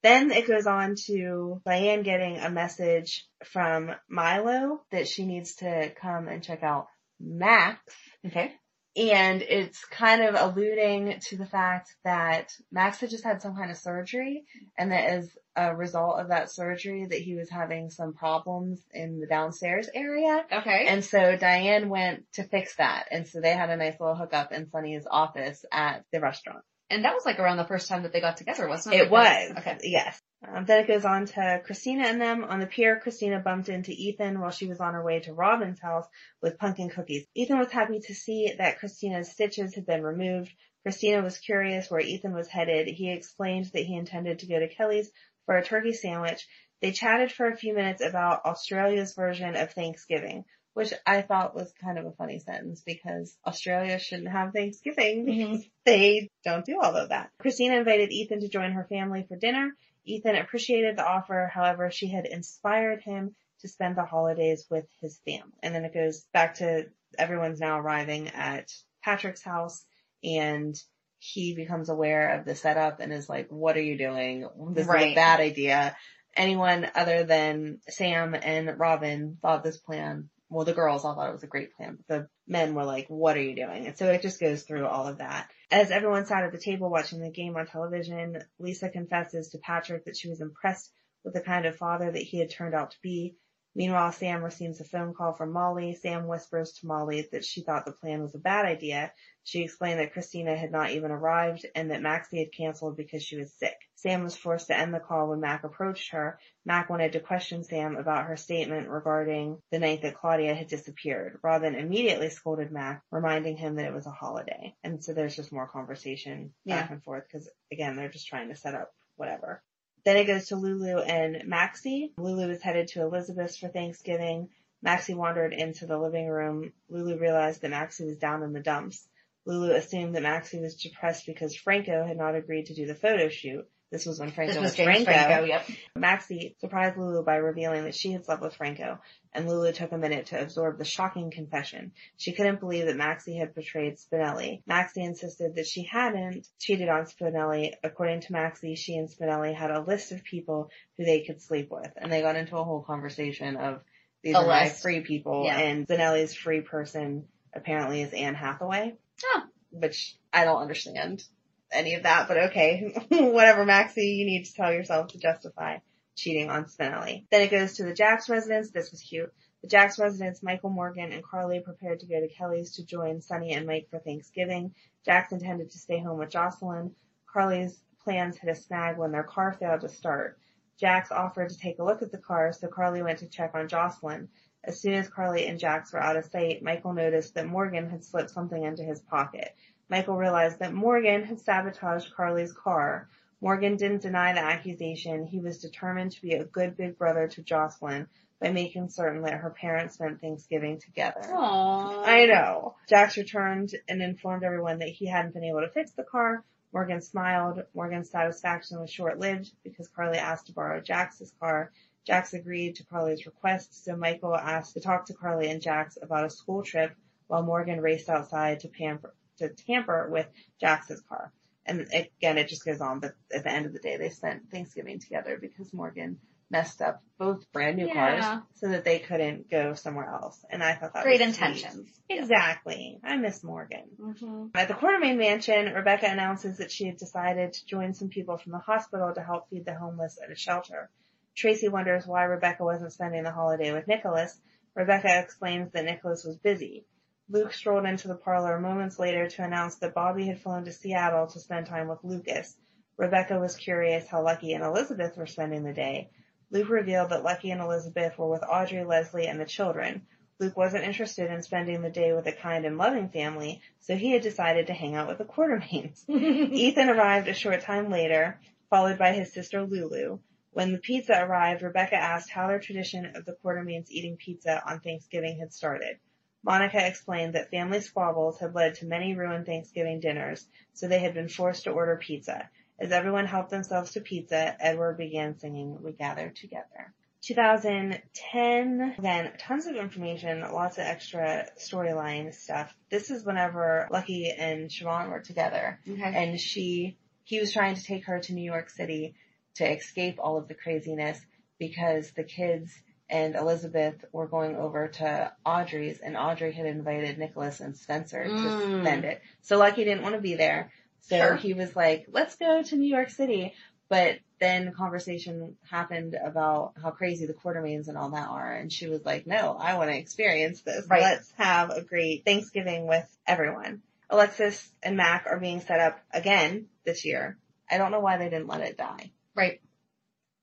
Then it goes on to Diane getting a message from Milo that she needs to come and check out Max. Okay. And it's kind of alluding to the fact that Max had just had some kind of surgery, and that as a result of that surgery that he was having some problems in the downstairs area. Okay. And so Diane went to fix that. And so they had a nice little hookup in Sunny's office at the restaurant. And that was like around the first time that they got together, wasn't it? It was. Okay. Yes. Then it goes on to Christina and them. On the pier, Christina bumped into Ethan while she was on her way to Robin's house with pumpkin cookies. Ethan was happy to see that Christina's stitches had been removed. Christina was curious where Ethan was headed. He explained that he intended to go to Kelly's for a turkey sandwich. They chatted for a few minutes about Australia's version of Thanksgiving, which I thought was kind of a funny sentence because Australia shouldn't have Thanksgiving because they don't do all of that. Christina invited Ethan to join her family for dinner. Ethan appreciated the offer. However, she had inspired him to spend the holidays with his family. And then it goes back to everyone's now arriving at Patrick's house, and he becomes aware of the setup and is like, what are you doing? This is a bad idea. Anyone other than Sam and Robin thought this plan. Well, the girls all thought it was a great plan, but the men were like, what are you doing? And so it just goes through all of that. As everyone sat at the table watching the game on television, Lisa confesses to Patrick that she was impressed with the kind of father that he had turned out to be. Meanwhile, Sam receives a phone call from Molly. Sam whispers to Molly that she thought the plan was a bad idea. She explained that Christina had not even arrived and that Maxie had canceled because she was sick. Sam was forced to end the call when Mac approached her. Mac wanted to question Sam about her statement regarding the night that Claudia had disappeared. Robin immediately scolded Mac, reminding him that it was a holiday. And so there's just more conversation back and forth because, again, they're just trying to set up whatever. Then it goes to Lulu and Maxie. Lulu is headed to Elizabeth's for Thanksgiving. Maxie wandered into the living room. Lulu realized that Maxie was down in the dumps. Lulu assumed that Maxie was depressed because Franco had not agreed to do the photo shoot. This was when Franco was Franco. Yep. Maxie surprised Lulu by revealing that she had slept with Franco, and Lulu took a minute to absorb the shocking confession. She couldn't believe that Maxie had betrayed Spinelli. Maxie insisted that she hadn't cheated on Spinelli. According to Maxie, she and Spinelli had a list of people who they could sleep with, and they got into a whole conversation of these are my free people, and Spinelli's free person apparently is Anne Hathaway, which I don't understand any of that, but okay. Whatever, Maxie, you need to tell yourself to justify cheating on Spinelli. Then it goes to the Jacks residence. This was cute. The Jacks residence, Michael, Morgan, and Carly prepared to go to Kelly's to join Sunny and Mike for Thanksgiving. Jacks intended to stay home with Jocelyn. Carly's plans hit a snag when their car failed to start. Jacks offered to take a look at the car, so Carly went to check on Jocelyn. As soon as Carly and Jacks were out of sight, Michael noticed that Morgan had slipped something into his pocket. Michael realized that Morgan had sabotaged Carly's car. Morgan didn't deny the accusation. He was determined to be a good big brother to Jocelyn by making certain that her parents spent Thanksgiving together. Aww. I know. Jacks returned and informed everyone that he hadn't been able to fix the car. Morgan smiled. Morgan's satisfaction was short-lived because Carly asked to borrow Jacks' car. Jacks agreed to Carly's request, so Michael asked to talk to Carly and Jacks about a school trip while Morgan raced outside to tamper with Jacks's car. And again, it just goes on, but at the end of the day, they spent Thanksgiving together because Morgan messed up both brand new cars so that they couldn't go somewhere else. And I thought that was great intentions. Exactly. I miss Morgan. Mm-hmm. At the Quartermaine Mansion, Rebecca announces that she had decided to join some people from the hospital to help feed the homeless at a shelter. Tracy wonders why Rebecca wasn't spending the holiday with Nicholas. Rebecca explains that Nicholas was busy. Luke strolled into the parlor moments later to announce that Bobby had flown to Seattle to spend time with Lucas. Rebecca was curious how Lucky and Elizabeth were spending the day. Luke revealed that Lucky and Elizabeth were with Audrey, Leslie, and the children. Luke wasn't interested in spending the day with a kind and loving family, so he had decided to hang out with the Quartermaines. Ethan arrived a short time later, followed by his sister Lulu. When the pizza arrived, Rebecca asked how their tradition of the Quartermaines eating pizza on Thanksgiving had started. Monica explained that family squabbles had led to many ruined Thanksgiving dinners, so they had been forced to order pizza. As everyone helped themselves to pizza, Edward began singing, "We Gather Together." 2010, then tons of information, lots of extra storyline stuff. This is whenever Lucky and Siobhan were together, and he was trying to take her to New York City to escape all of the craziness because the kids and Elizabeth were going over to Audrey's, and Audrey had invited Nicholas and Spencer to spend it. So Lucky didn't want to be there. So he was like, let's go to New York City. But then the conversation happened about how crazy the Quartermaines and all that are. And she was like, no, I want to experience this. Right. Let's have a great Thanksgiving with everyone. Alexis and Mac are being set up again this year. I don't know why they didn't let it die. Right.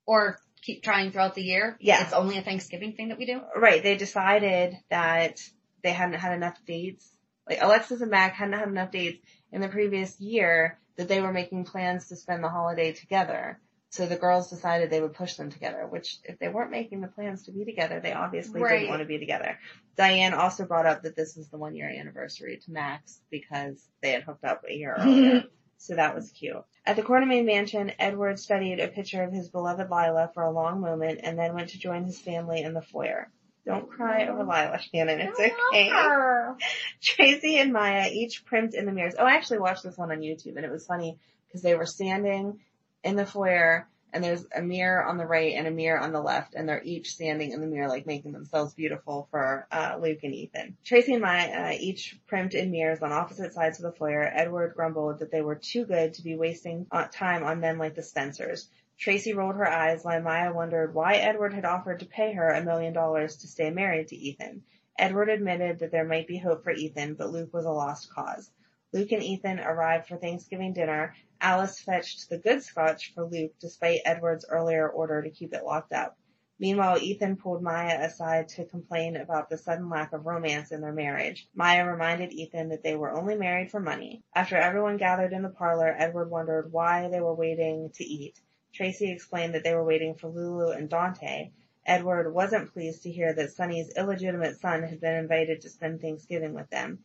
Or keep trying throughout the year. Yeah. It's only a Thanksgiving thing that we do. Right. They decided that they hadn't had enough dates. Like Alexis and Mac hadn't had enough dates in the previous year that they were making plans to spend the holiday together. So the girls decided they would push them together, which if they weren't making the plans to be together, they obviously didn't want to be together. Diane also brought up that this was the 1 year anniversary to Max because they had hooked up a year earlier. So that was cute. At the Quartermaine Mansion, Edward studied a picture of his beloved Lila for a long moment and then went to join his family in the foyer. Don't cry over Lila, Shannon. It's okay. Tracy and Maya each primped in the mirrors. Oh, I actually watched this one on YouTube, and it was funny because they were standing in the foyer, and there's a mirror on the right and a mirror on the left, and they're each standing in the mirror, like, making themselves beautiful for Luke and Ethan. Tracy and Maya each primped in mirrors on opposite sides of the foyer. Edward grumbled that they were too good to be wasting time on men like the Spencers. Tracy rolled her eyes while Maya wondered why Edward had offered to pay her $1 million to stay married to Ethan. Edward admitted that there might be hope for Ethan, but Luke was a lost cause. Luke and Ethan arrived for Thanksgiving dinner. Alice fetched the good scotch for Luke, despite Edward's earlier order to keep it locked up. Meanwhile, Ethan pulled Maya aside to complain about the sudden lack of romance in their marriage. Maya reminded Ethan that they were only married for money. After everyone gathered in the parlor, Edward wondered why they were waiting to eat. Tracy explained that they were waiting for Lulu and Dante. Edward wasn't pleased to hear that Sonny's illegitimate son had been invited to spend Thanksgiving with them.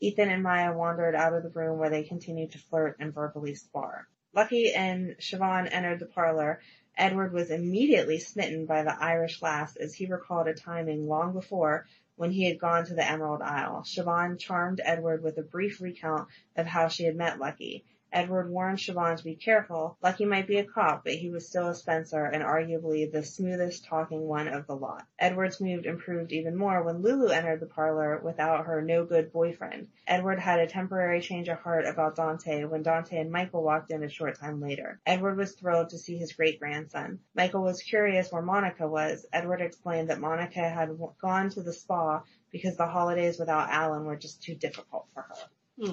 Ethan and Maya wandered out of the room where they continued to flirt and verbally spar. Lucky and Siobhan entered the parlor. Edward was immediately smitten by the Irish lass as he recalled a timing long before when he had gone to the Emerald Isle. Siobhan charmed Edward with a brief recount of how she had met Lucky. Edward warned Siobhan to be careful. Lucky might be a cop, but he was still a Spencer and arguably the smoothest talking one of the lot. Edward's mood improved even more when Lulu entered the parlor without her no-good boyfriend. Edward had a temporary change of heart about Dante when Dante and Michael walked in a short time later. Edward was thrilled to see his great-grandson. Michael was curious where Monica was. Edward explained that Monica had gone to the spa because the holidays without Alan were just too difficult for her.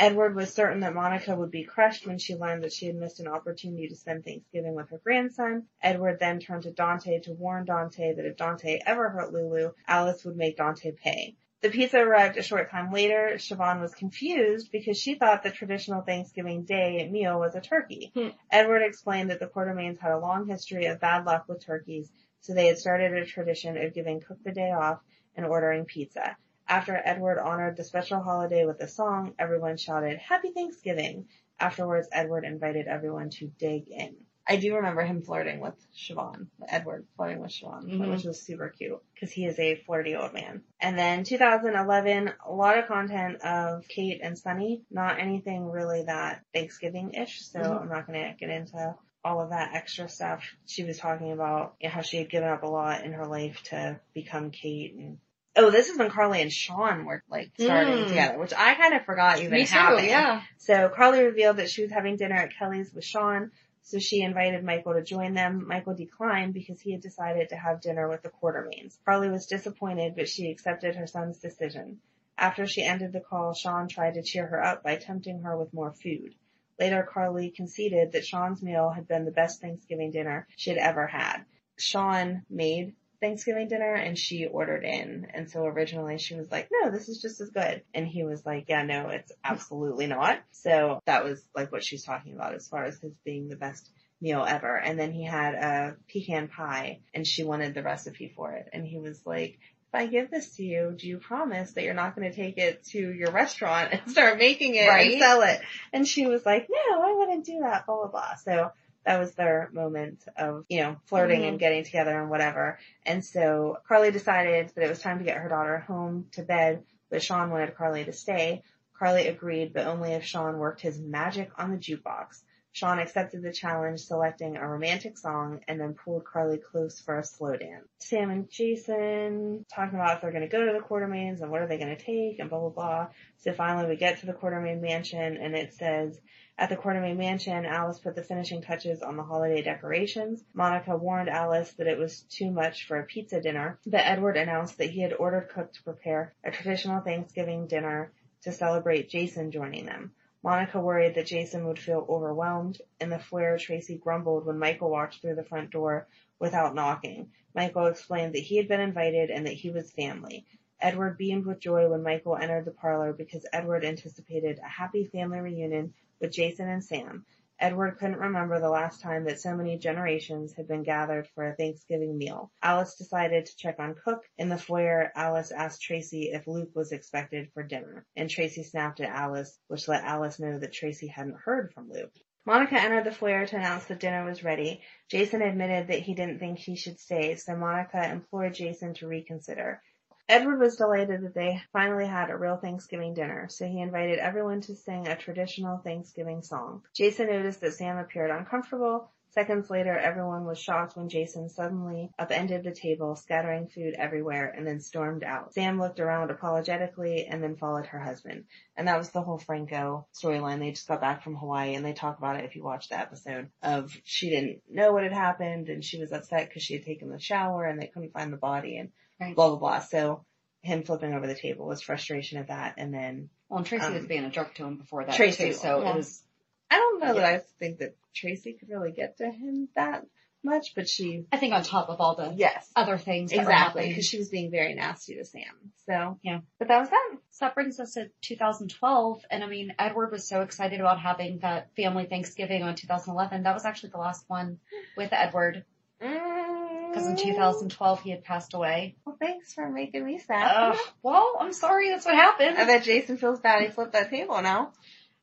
Edward was certain that Monica would be crushed when she learned that she had missed an opportunity to spend Thanksgiving with her grandson. Edward then turned to Dante to warn Dante that if Dante ever hurt Lulu, Alice would make Dante pay. The pizza arrived a short time later. Siobhan was confused because she thought the traditional Thanksgiving Day meal was a turkey. Edward explained that the Quartermaines had a long history of bad luck with turkeys, so they had started a tradition of giving Cook the day off and ordering pizza. After Edward honored the special holiday with a song, everyone shouted, "Happy Thanksgiving!" Afterwards, Edward invited everyone to dig in. I do remember him flirting with Siobhan, Edward flirting with Siobhan, which was super cute because he is a flirty old man. And then 2011, a lot of content of Kate and Sunny, not anything really that Thanksgiving-ish, so I'm not going to get into all of that extra stuff. She was talking about how she had given up a lot in her life to become Kate. And oh, this is when Carly and Sean were like starting together, which I kind of forgot even happened. Yeah. So Carly revealed that she was having dinner at Kelly's with Sean, so she invited Michael to join them. Michael declined because he had decided to have dinner with the Quartermaines. Carly was disappointed, but she accepted her son's decision. After she ended the call, Sean tried to cheer her up by tempting her with more food. Later, Carly conceded that Sean's meal had been the best Thanksgiving dinner she had ever had. Sean made Thanksgiving dinner, and she ordered in. And so originally she was like, no, this is just as good. And he was like, yeah, no, it's absolutely not. So that was like what she's talking about as far as his being the best meal ever. And then he had a pecan pie, and she wanted the recipe for it. And he was like, if I give this to you, do you promise that you're not going to take it to your restaurant and start making it and sell it? And she was like, no, I wouldn't do that, blah, blah, blah. So that was their moment of, you know, flirting and getting together and whatever. And so Carly decided that it was time to get her daughter home to bed, but Sean wanted Carly to stay. Carly agreed, but only if Sean worked his magic on the jukebox. Sean accepted the challenge, selecting a romantic song, and then pulled Carly close for a slow dance. Sam and Jason talking about if they're going to go to the Quartermaines and what are they going to take and blah, blah, blah. So finally we get to the Quartermaine mansion, and it says, at the Quartermaine mansion, Alice put the finishing touches on the holiday decorations. Monica warned Alice that it was too much for a pizza dinner, but Edward announced that he had ordered Cook to prepare a traditional Thanksgiving dinner to celebrate Jason joining them. Monica worried that Jason would feel overwhelmed. In the foyer, Tracy grumbled when Michael walked through the front door without knocking. Michael explained that he had been invited and that he was family. Edward beamed with joy when Michael entered the parlor because Edward anticipated a happy family reunion with Jason and Sam. Edward couldn't remember the last time that so many generations had been gathered for a Thanksgiving meal. Alice decided to check on Cook. In the foyer, Alice asked Tracy if Luke was expected for dinner, and Tracy snapped at Alice, which let Alice know that Tracy hadn't heard from Luke. Monica entered the foyer to announce that dinner was ready. Jason admitted that he didn't think he should stay, so Monica implored Jason to reconsider. Edward was delighted that they finally had a real Thanksgiving dinner, so he invited everyone to sing a traditional Thanksgiving song. Jason noticed that Sam appeared uncomfortable. Seconds later, everyone was shocked when Jason suddenly upended the table, scattering food everywhere, and then stormed out. Sam looked around apologetically and then followed her husband. And that was the whole Franco storyline. They just got back from Hawaii, and they talk about it if you watch the episode of she didn't know what had happened, and she was upset because she had taken the shower, and they couldn't find the body, and blah, blah, blah. So him flipping over the table was frustration of that. And then, well, and Tracy was being a jerk to him before that Tracy, too. So it was, I don't know that I think that Tracy could really get to him that much, but she, I think on top of all the other things that exactly, because she was being very nasty to Sam. So yeah, but that was that. So that brings us to 2012. And I mean, Edward was so excited about having that family Thanksgiving on 2011. That was actually the last one with Edward. Because in 2012 he had passed away. Well, thanks for making me sad. Well, I'm sorry that's what happened. I bet Jason feels bad he flipped that table now.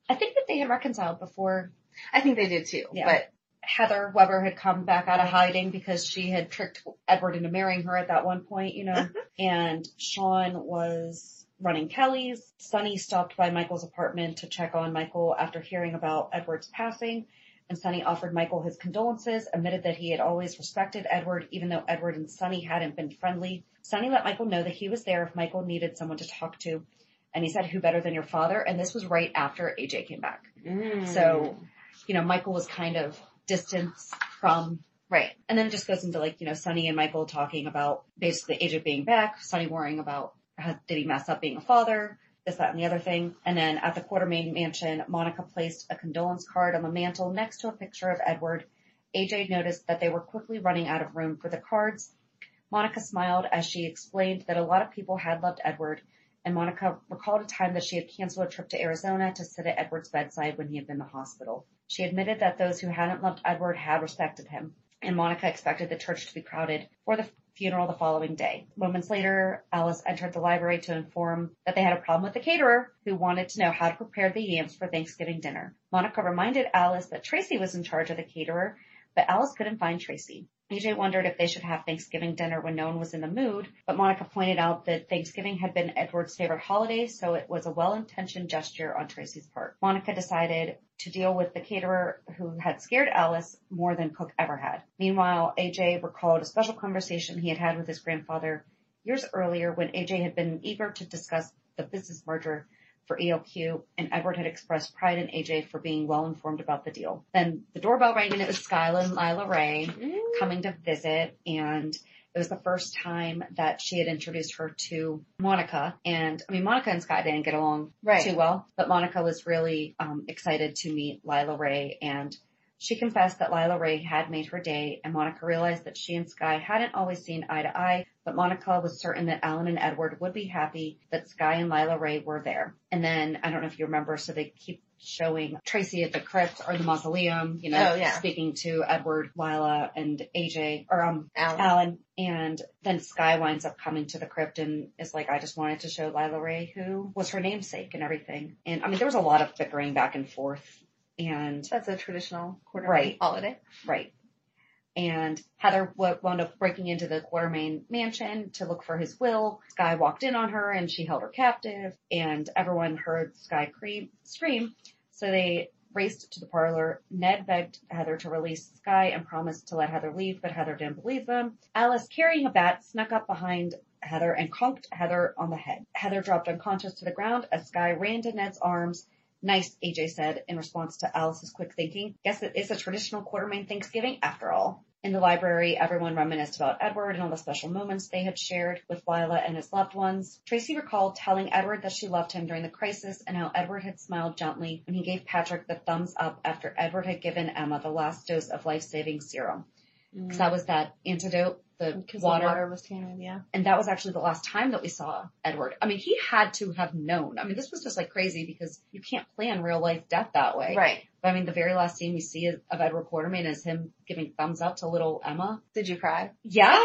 I think that they had reconciled before. I think they did too. Yeah. But Heather Weber had come back out of hiding because she had tricked Edward into marrying her at that one point, you know. And Sean was running Kelly's. Sonny stopped by Michael's apartment to check on Michael after hearing about Edward's passing. And Sonny offered Michael his condolences, admitted that he had always respected Edward, even though Edward and Sonny hadn't been friendly. Sonny let Michael know that he was there if Michael needed someone to talk to. And he said, who better than your father? And this was right after AJ came back. So, you know, Michael was kind of distanced from... And then it just goes into, like, you know, Sonny and Michael talking about basically AJ being back, Sonny worrying about how did he mess up being a father, this, that, and the other thing. And then at the Quartermaine mansion, Monica placed a condolence card on the mantle next to a picture of Edward. AJ noticed that they were quickly running out of room for the cards. Monica smiled as she explained that a lot of people had loved Edward, and Monica recalled a time that she had canceled a trip to Arizona to sit at Edward's bedside when he had been in the hospital. She admitted that those who hadn't loved Edward had respected him, and Monica expected the church to be crowded for the funeral the following day. Moments later, Alice entered the library to inform that they had a problem with the caterer who wanted to know how to prepare the yams for Thanksgiving dinner. Monica reminded Alice that Tracy was in charge of the caterer, but Alice couldn't find Tracy. AJ wondered if they should have Thanksgiving dinner when no one was in the mood, but Monica pointed out that Thanksgiving had been Edward's favorite holiday, so it was a well-intentioned gesture on Tracy's part. Monica decided to deal with the caterer who had scared Alice more than Cook ever had. Meanwhile, AJ recalled a special conversation he had had with his grandfather years earlier when AJ had been eager to discuss the business merger for ELQ, and Edward had expressed pride in AJ for being well-informed about the deal. Then the doorbell rang, and it was Skyla and Lila Ray coming to visit, and it was the first time that she had introduced her to Monica. And, I mean, Monica and Sky didn't get along too well, but Monica was really excited to meet Lila Ray, and she confessed that Lila Ray had made her day, and Monica realized that she and Sky hadn't always seen eye to eye, but Monica was certain that Alan and Edward would be happy that Sky and Lila Ray were there. And then, I don't know if you remember, so they keep showing Tracy at the crypt or the mausoleum, you know, speaking to Edward, Lila, and AJ, or Alan. And then Sky winds up coming to the crypt and is like, I just wanted to show Lila Ray who was her namesake and everything. And, I mean, there was a lot of bickering back and forth. And that's a traditional Quartermaine holiday. Right. And Heather wound up breaking into the Quartermaine mansion to look for his will. Sky walked in on her and she held her captive, and everyone heard Sky scream. So they raced to the parlor. Ned begged Heather to release Sky and promised to let Heather leave, but Heather didn't believe them. Alice, carrying a bat, snuck up behind Heather and conked Heather on the head. Heather dropped unconscious to the ground as Sky ran to Ned's arms. Nice, AJ said in response to Alice's quick thinking. Guess it is a traditional Quartermaine Thanksgiving after all. In the library, everyone reminisced about Edward and all the special moments they had shared with Lila and his loved ones. Tracy recalled telling Edward that she loved him during the crisis and how Edward had smiled gently when he gave Patrick the thumbs up after Edward had given Emma the last dose of life-saving serum. Because that was that antidote, the water was tainted, and that was actually the last time that we saw Edward. I mean, he had to have known. I mean, this was just like crazy because you can't plan real life death that way. Right. But I mean, the very last scene we see of Edward Quartermaine is him giving thumbs up to little Emma. Did you cry? Yeah.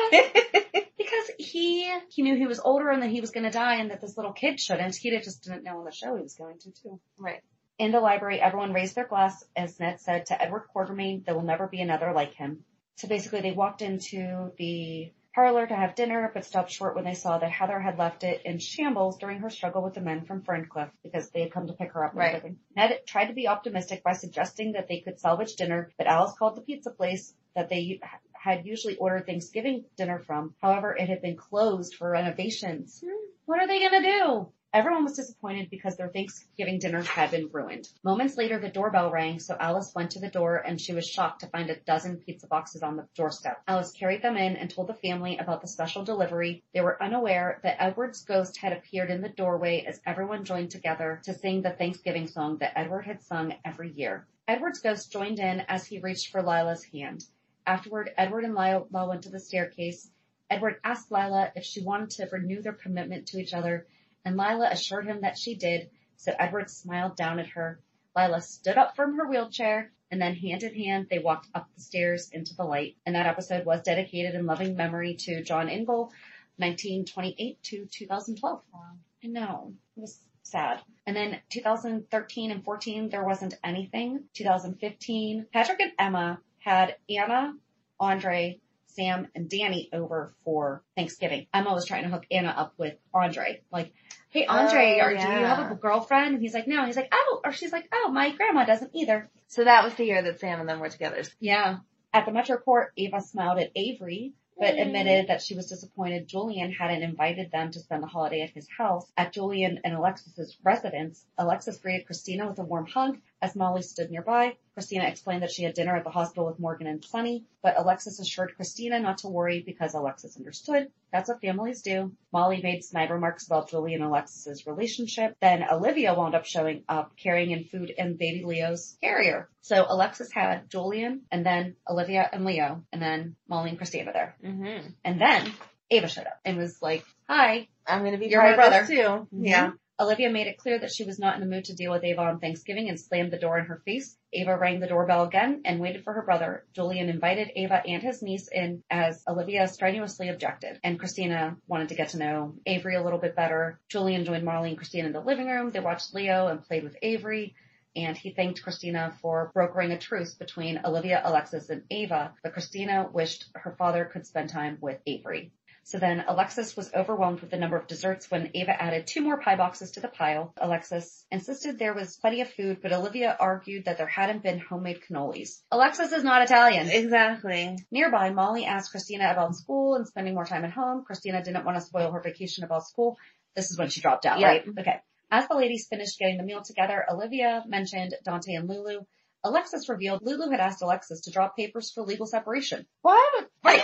Because he knew he was older and that he was going to die and that this little kid shouldn't. He just didn't know on the show he was going to too. Right. In the library, everyone raised their glass, as Ned said, to Edward Quartermaine. There will never be another like him. So basically they walked into the parlor to have dinner, but stopped short when they saw that Heather had left it in shambles during her struggle with the men from Friendcliff because they had come to pick her up. Right. Ned tried to be optimistic by suggesting that they could salvage dinner, but Alice called the pizza place that they had usually ordered Thanksgiving dinner from. However, it had been closed for renovations. What are they going to do? Everyone was disappointed because their Thanksgiving dinner had been ruined. Moments later, the doorbell rang, so Alice went to the door, and she was shocked to find 12 pizza boxes on the doorstep. Alice carried them in and told the family about the special delivery. They were unaware that Edward's ghost had appeared in the doorway as everyone joined together to sing the Thanksgiving song that Edward had sung every year. Edward's ghost joined in as he reached for Lila's hand. Afterward, Edward and Lila went to the staircase. Edward asked Lila if she wanted to renew their commitment to each other, and Lila assured him that she did, so Edward smiled down at her. Lila stood up from her wheelchair, and then hand in hand, they walked up the stairs into the light. And that episode was dedicated in loving memory to John Ingle, 1928 to 2012. Wow. I know. It was sad. And then 2013 and 14, there wasn't anything. 2015, Patrick and Emma had Anna, Andre, Sam, and Danny over for Thanksgiving. Emma was trying to hook Anna up with Andre. Like, hey, Andre, do you have a girlfriend? And he's like, no. And he's like, oh. Or she's like, oh, my grandma doesn't either. So that was the year that Sam and them were together. Yeah. At the Metro Court, Ava smiled at Avery, but admitted that she was disappointed Julian hadn't invited them to spend the holiday at his house. At Julian and Alexis's residence, Alexis greeted Christina with a warm hug as Molly stood nearby. Christina explained that she had dinner at the hospital with Morgan and Sonny, but Alexis assured Christina not to worry because Alexis understood. That's what families do. Molly made snide remarks about Julian and Alexis's relationship. Then Olivia wound up showing up, carrying in food and baby Leo's carrier. So Alexis had Julian, and then Olivia and Leo, and then Molly and Christina there. Mm-hmm. And then Ava showed up and was like, hi, I'm going to be your brother too. Mm-hmm. Yeah. Olivia made it clear that she was not in the mood to deal with Ava on Thanksgiving and slammed the door in her face. Ava rang the doorbell again and waited for her brother. Julian invited Ava and his niece in as Olivia strenuously objected, and Christina wanted to get to know Avery a little bit better. Julian joined Marley and Christina in the living room. They watched Leo and played with Avery. and he thanked Christina for brokering a truce between Olivia, Alexis, and Ava, but Christina wished her father could spend time with Avery. So then Alexis was overwhelmed with the number of desserts when Ava added 2 more pie boxes to the pile. Alexis insisted there was plenty of food, but Olivia argued that there hadn't been homemade cannolis. Alexis is not Italian. Exactly. Nearby, Molly asked Christina about school and spending more time at home. Christina didn't want to spoil her vacation about school. This is when she dropped out, right? Okay. As the ladies finished getting the meal together, Olivia mentioned Dante and Lulu. Alexis revealed Lulu had asked Alexis to drop papers for legal separation. What? Right.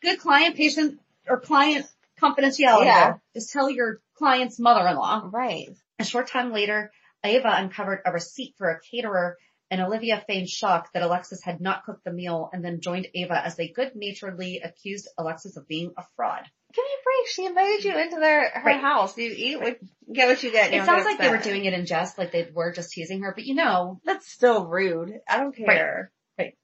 Good client-patient or client confidentiality. Yeah. Just tell your client's mother-in-law. Right. A short time later, Ava uncovered a receipt for a caterer, and Olivia feigned shock that Alexis had not cooked the meal and then joined Ava as they good-naturedly accused Alexis of being a fraud. Give me a break. She invited you into her house. You eat, get what you get. It sounds like they were doing it in jest, like they were just teasing her, but that's still rude. I don't care. Right.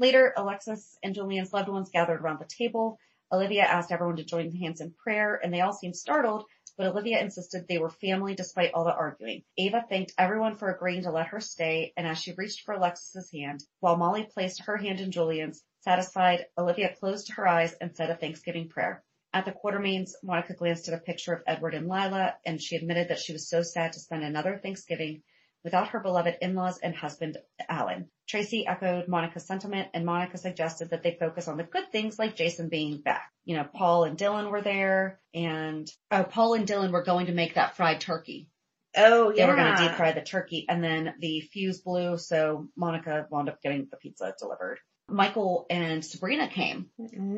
Later, Alexis and Julian's loved ones gathered around the table. Olivia asked everyone to join hands in prayer, and they all seemed startled, but Olivia insisted they were family despite all the arguing. Ava thanked everyone for agreeing to let her stay, and as she reached for Alexis's hand, while Molly placed her hand in Julian's, satisfied, Olivia closed her eyes and said a Thanksgiving prayer. At the Quartermaines, Monica glanced at a picture of Edward and Lila, and she admitted that she was so sad to spend another Thanksgiving without her beloved in-laws and husband, Alan. Tracy echoed Monica's sentiment, and Monica suggested that they focus on the good things, like Jason being back. Paul and Dylan were there, and Paul and Dylan were going to make that fried turkey. Oh, yeah. They were going to deep fry the turkey, and then the fuse blew, so Monica wound up getting the pizza delivered. Michael and Sabrina came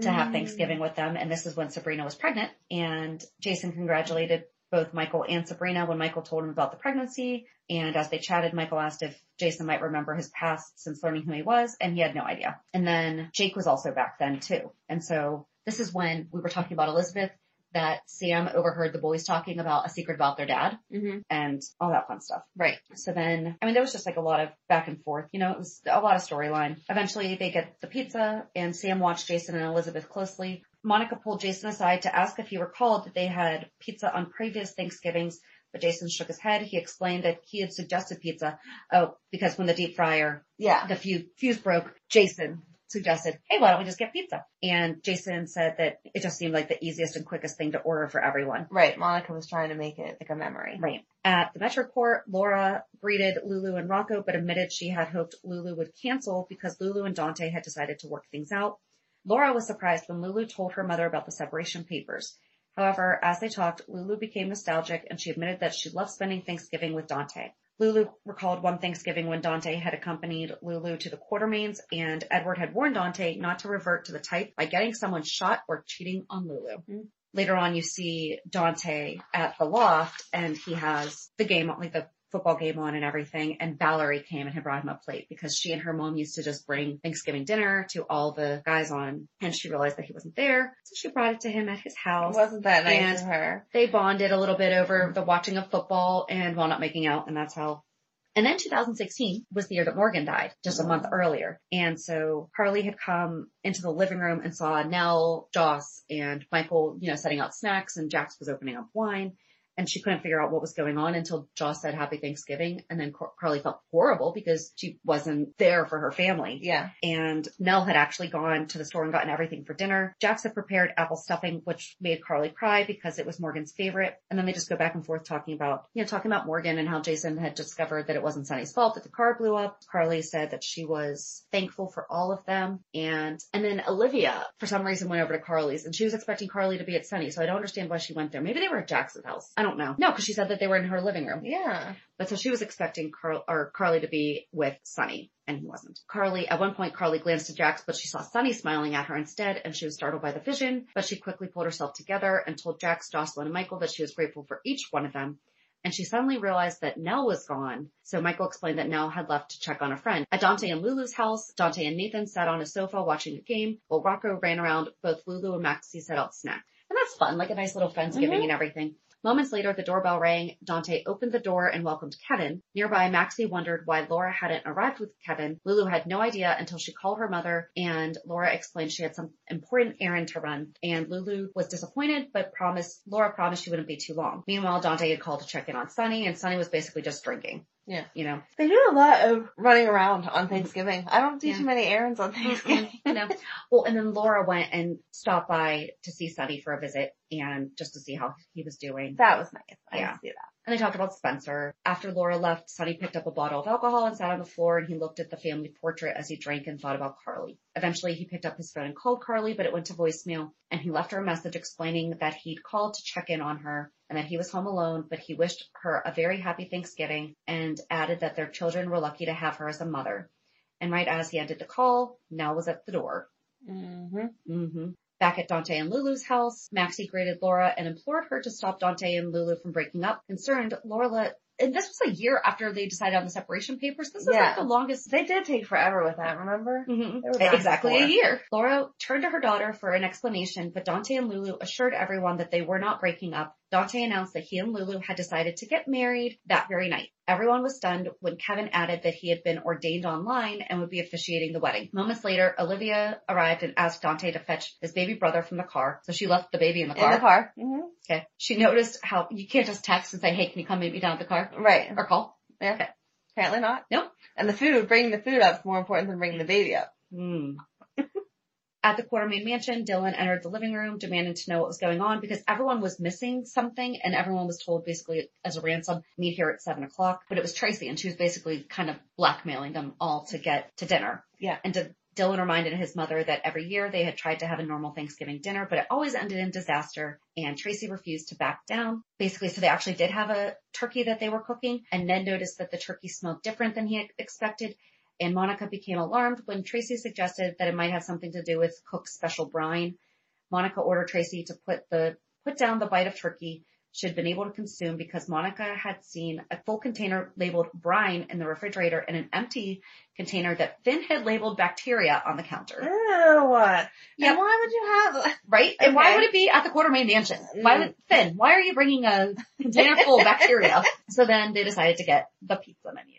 to have Thanksgiving with them, and this is when Sabrina was pregnant, and Jason congratulated both Michael and Sabrina when Michael told him about the pregnancy, and as they chatted, Michael asked if Jason might remember his past since learning who he was, and he had no idea. And then Jake was also back then, too. And so this is when we were talking about Elizabeth, that Sam overheard the boys talking about a secret about their dad and all that fun stuff. Right. So then, there was just a lot of back and forth. It was a lot of storyline. Eventually, they get the pizza, and Sam watched Jason and Elizabeth closely. Monica pulled Jason aside to ask if he recalled that they had pizza on previous Thanksgivings, but Jason shook his head. He explained that he had suggested pizza. Oh, because when the deep fryer, the fuse broke, Jason suggested, hey, why don't we just get pizza? And Jason said that it just seemed like the easiest and quickest thing to order for everyone. Right. Monica was trying to make it a memory. Right. At the Metro Court, Laura greeted Lulu and Rocco, but admitted she had hoped Lulu would cancel because Lulu and Dante had decided to work things out. Laura was surprised when Lulu told her mother about the separation papers. However, as they talked, Lulu became nostalgic, and she admitted that she loved spending Thanksgiving with Dante. Lulu recalled one Thanksgiving when Dante had accompanied Lulu to the Quartermaines, and Edward had warned Dante not to revert to the type by getting someone shot or cheating on Lulu. Mm-hmm. Later on, you see Dante at the loft, and he has the game, the football game on and everything, and Valerie came and had brought him a plate because she and her mom used to just bring Thanksgiving dinner to all the guys on, and she realized that he wasn't there, so she brought it to him at his house. Wasn't that nice of her? They bonded a little bit over the watching of football and wound up making out, and that's how. And then 2016 was the year that Morgan died, just a month earlier. And so Harley had come into the living room and saw Nell, Joss, and Michael, setting out snacks, and Jax was opening up wine. And she couldn't figure out what was going on until Joss said Happy Thanksgiving. And then Carly felt horrible because she wasn't there for her family. Yeah. And Nell had actually gone to the store and gotten everything for dinner. Jax had prepared apple stuffing, which made Carly cry because it was Morgan's favorite. And then they just go back and forth talking about Morgan and how Jason had discovered that it wasn't Sunny's fault that the car blew up. Carly said that she was thankful for all of them. And then Olivia, for some reason, went over to Carly's, and she was expecting Carly to be at Sunny. So I don't understand why she went there. Maybe they were at Jax's house. I don't know. No, because she said that they were in her living room. Yeah. But so she was expecting Carly to be with Sunny, and he wasn't. At one point, Carly glanced at Jax, but she saw Sunny smiling at her instead, and she was startled by the vision, but she quickly pulled herself together and told Jax, Jocelyn, and Michael that she was grateful for each one of them. And she suddenly realized that Nell was gone. So Michael explained that Nell had left to check on a friend. At Dante and Lulu's house, Dante and Nathan sat on a sofa watching a game while Rocco ran around. Both Lulu and Maxie set out snacks. And that's fun, a nice little Friendsgiving and everything. Moments later, the doorbell rang. Dante opened the door and welcomed Kevin. Nearby, Maxie wondered why Laura hadn't arrived with Kevin. Lulu had no idea until she called her mother, and Laura explained she had some important errand to run. And Lulu was disappointed, but Laura promised she wouldn't be too long. Meanwhile, Dante had called to check in on Sunny, and Sunny was basically just drinking. Yeah. You know. They do a lot of running around on Thanksgiving. I don't do too many errands on Thanksgiving. No. Well, and then Laura went and stopped by to see Sonny for a visit and just to see how he was doing. That was nice. I didn't see that. And they talked about Spencer. After Laura left, Sonny picked up a bottle of alcohol and sat on the floor, and he looked at the family portrait as he drank and thought about Carly. Eventually, he picked up his phone and called Carly, but it went to voicemail, and he left her a message explaining that he'd called to check in on her and that he was home alone, but he wished her a very happy Thanksgiving and added that their children were lucky to have her as a mother. And right as he ended the call, Nell was at the door. Mm-hmm. Mm-hmm. Back at Dante and Lulu's house, Maxie greeted Laura and implored her to stop Dante and Lulu from breaking up. Concerned, Laura, and this was a year after they decided on the separation papers. This is like the longest. They did take forever with that, remember? Mm-hmm. Exactly a year. Laura turned to her daughter for an explanation, but Dante and Lulu assured everyone that they were not breaking up. Dante announced that he and Lulu had decided to get married that very night. Everyone was stunned when Kevin added that he had been ordained online and would be officiating the wedding. Moments later, Olivia arrived and asked Dante to fetch his baby brother from the car. So she left the baby in the car. In the car. Mm-hmm. Okay. She noticed how you can't just text and say, hey, can you come meet me down at the car? Right. Or call. Yeah. Okay. Apparently not. Nope. And the food, bringing the food up is more important than bringing the baby up. Mm. At the Quartermaine mansion, Dylan entered the living room demanding to know what was going on because everyone was missing something and everyone was told basically as a ransom, meet here at 7:00. But it was Tracy and she was basically kind of blackmailing them all to get to dinner. Yeah. And Dylan reminded his mother that every year they had tried to have a normal Thanksgiving dinner, but it always ended in disaster and Tracy refused to back down. Basically, so they actually did have a turkey that they were cooking and Ned noticed that the turkey smelled different than he had expected. And Monica became alarmed when Tracy suggested that it might have something to do with Cook's special brine. Monica ordered Tracy to put down the bite of turkey she had been able to consume because Monica had seen a full container labeled brine in the refrigerator and an empty container that Finn had labeled bacteria on the counter. Ew. Yeah. Why would you have... Right? Okay. And why would it be at the Quartermaine mansion? Finn, why are you bringing a container full of bacteria? So then they decided to get the pizza menu.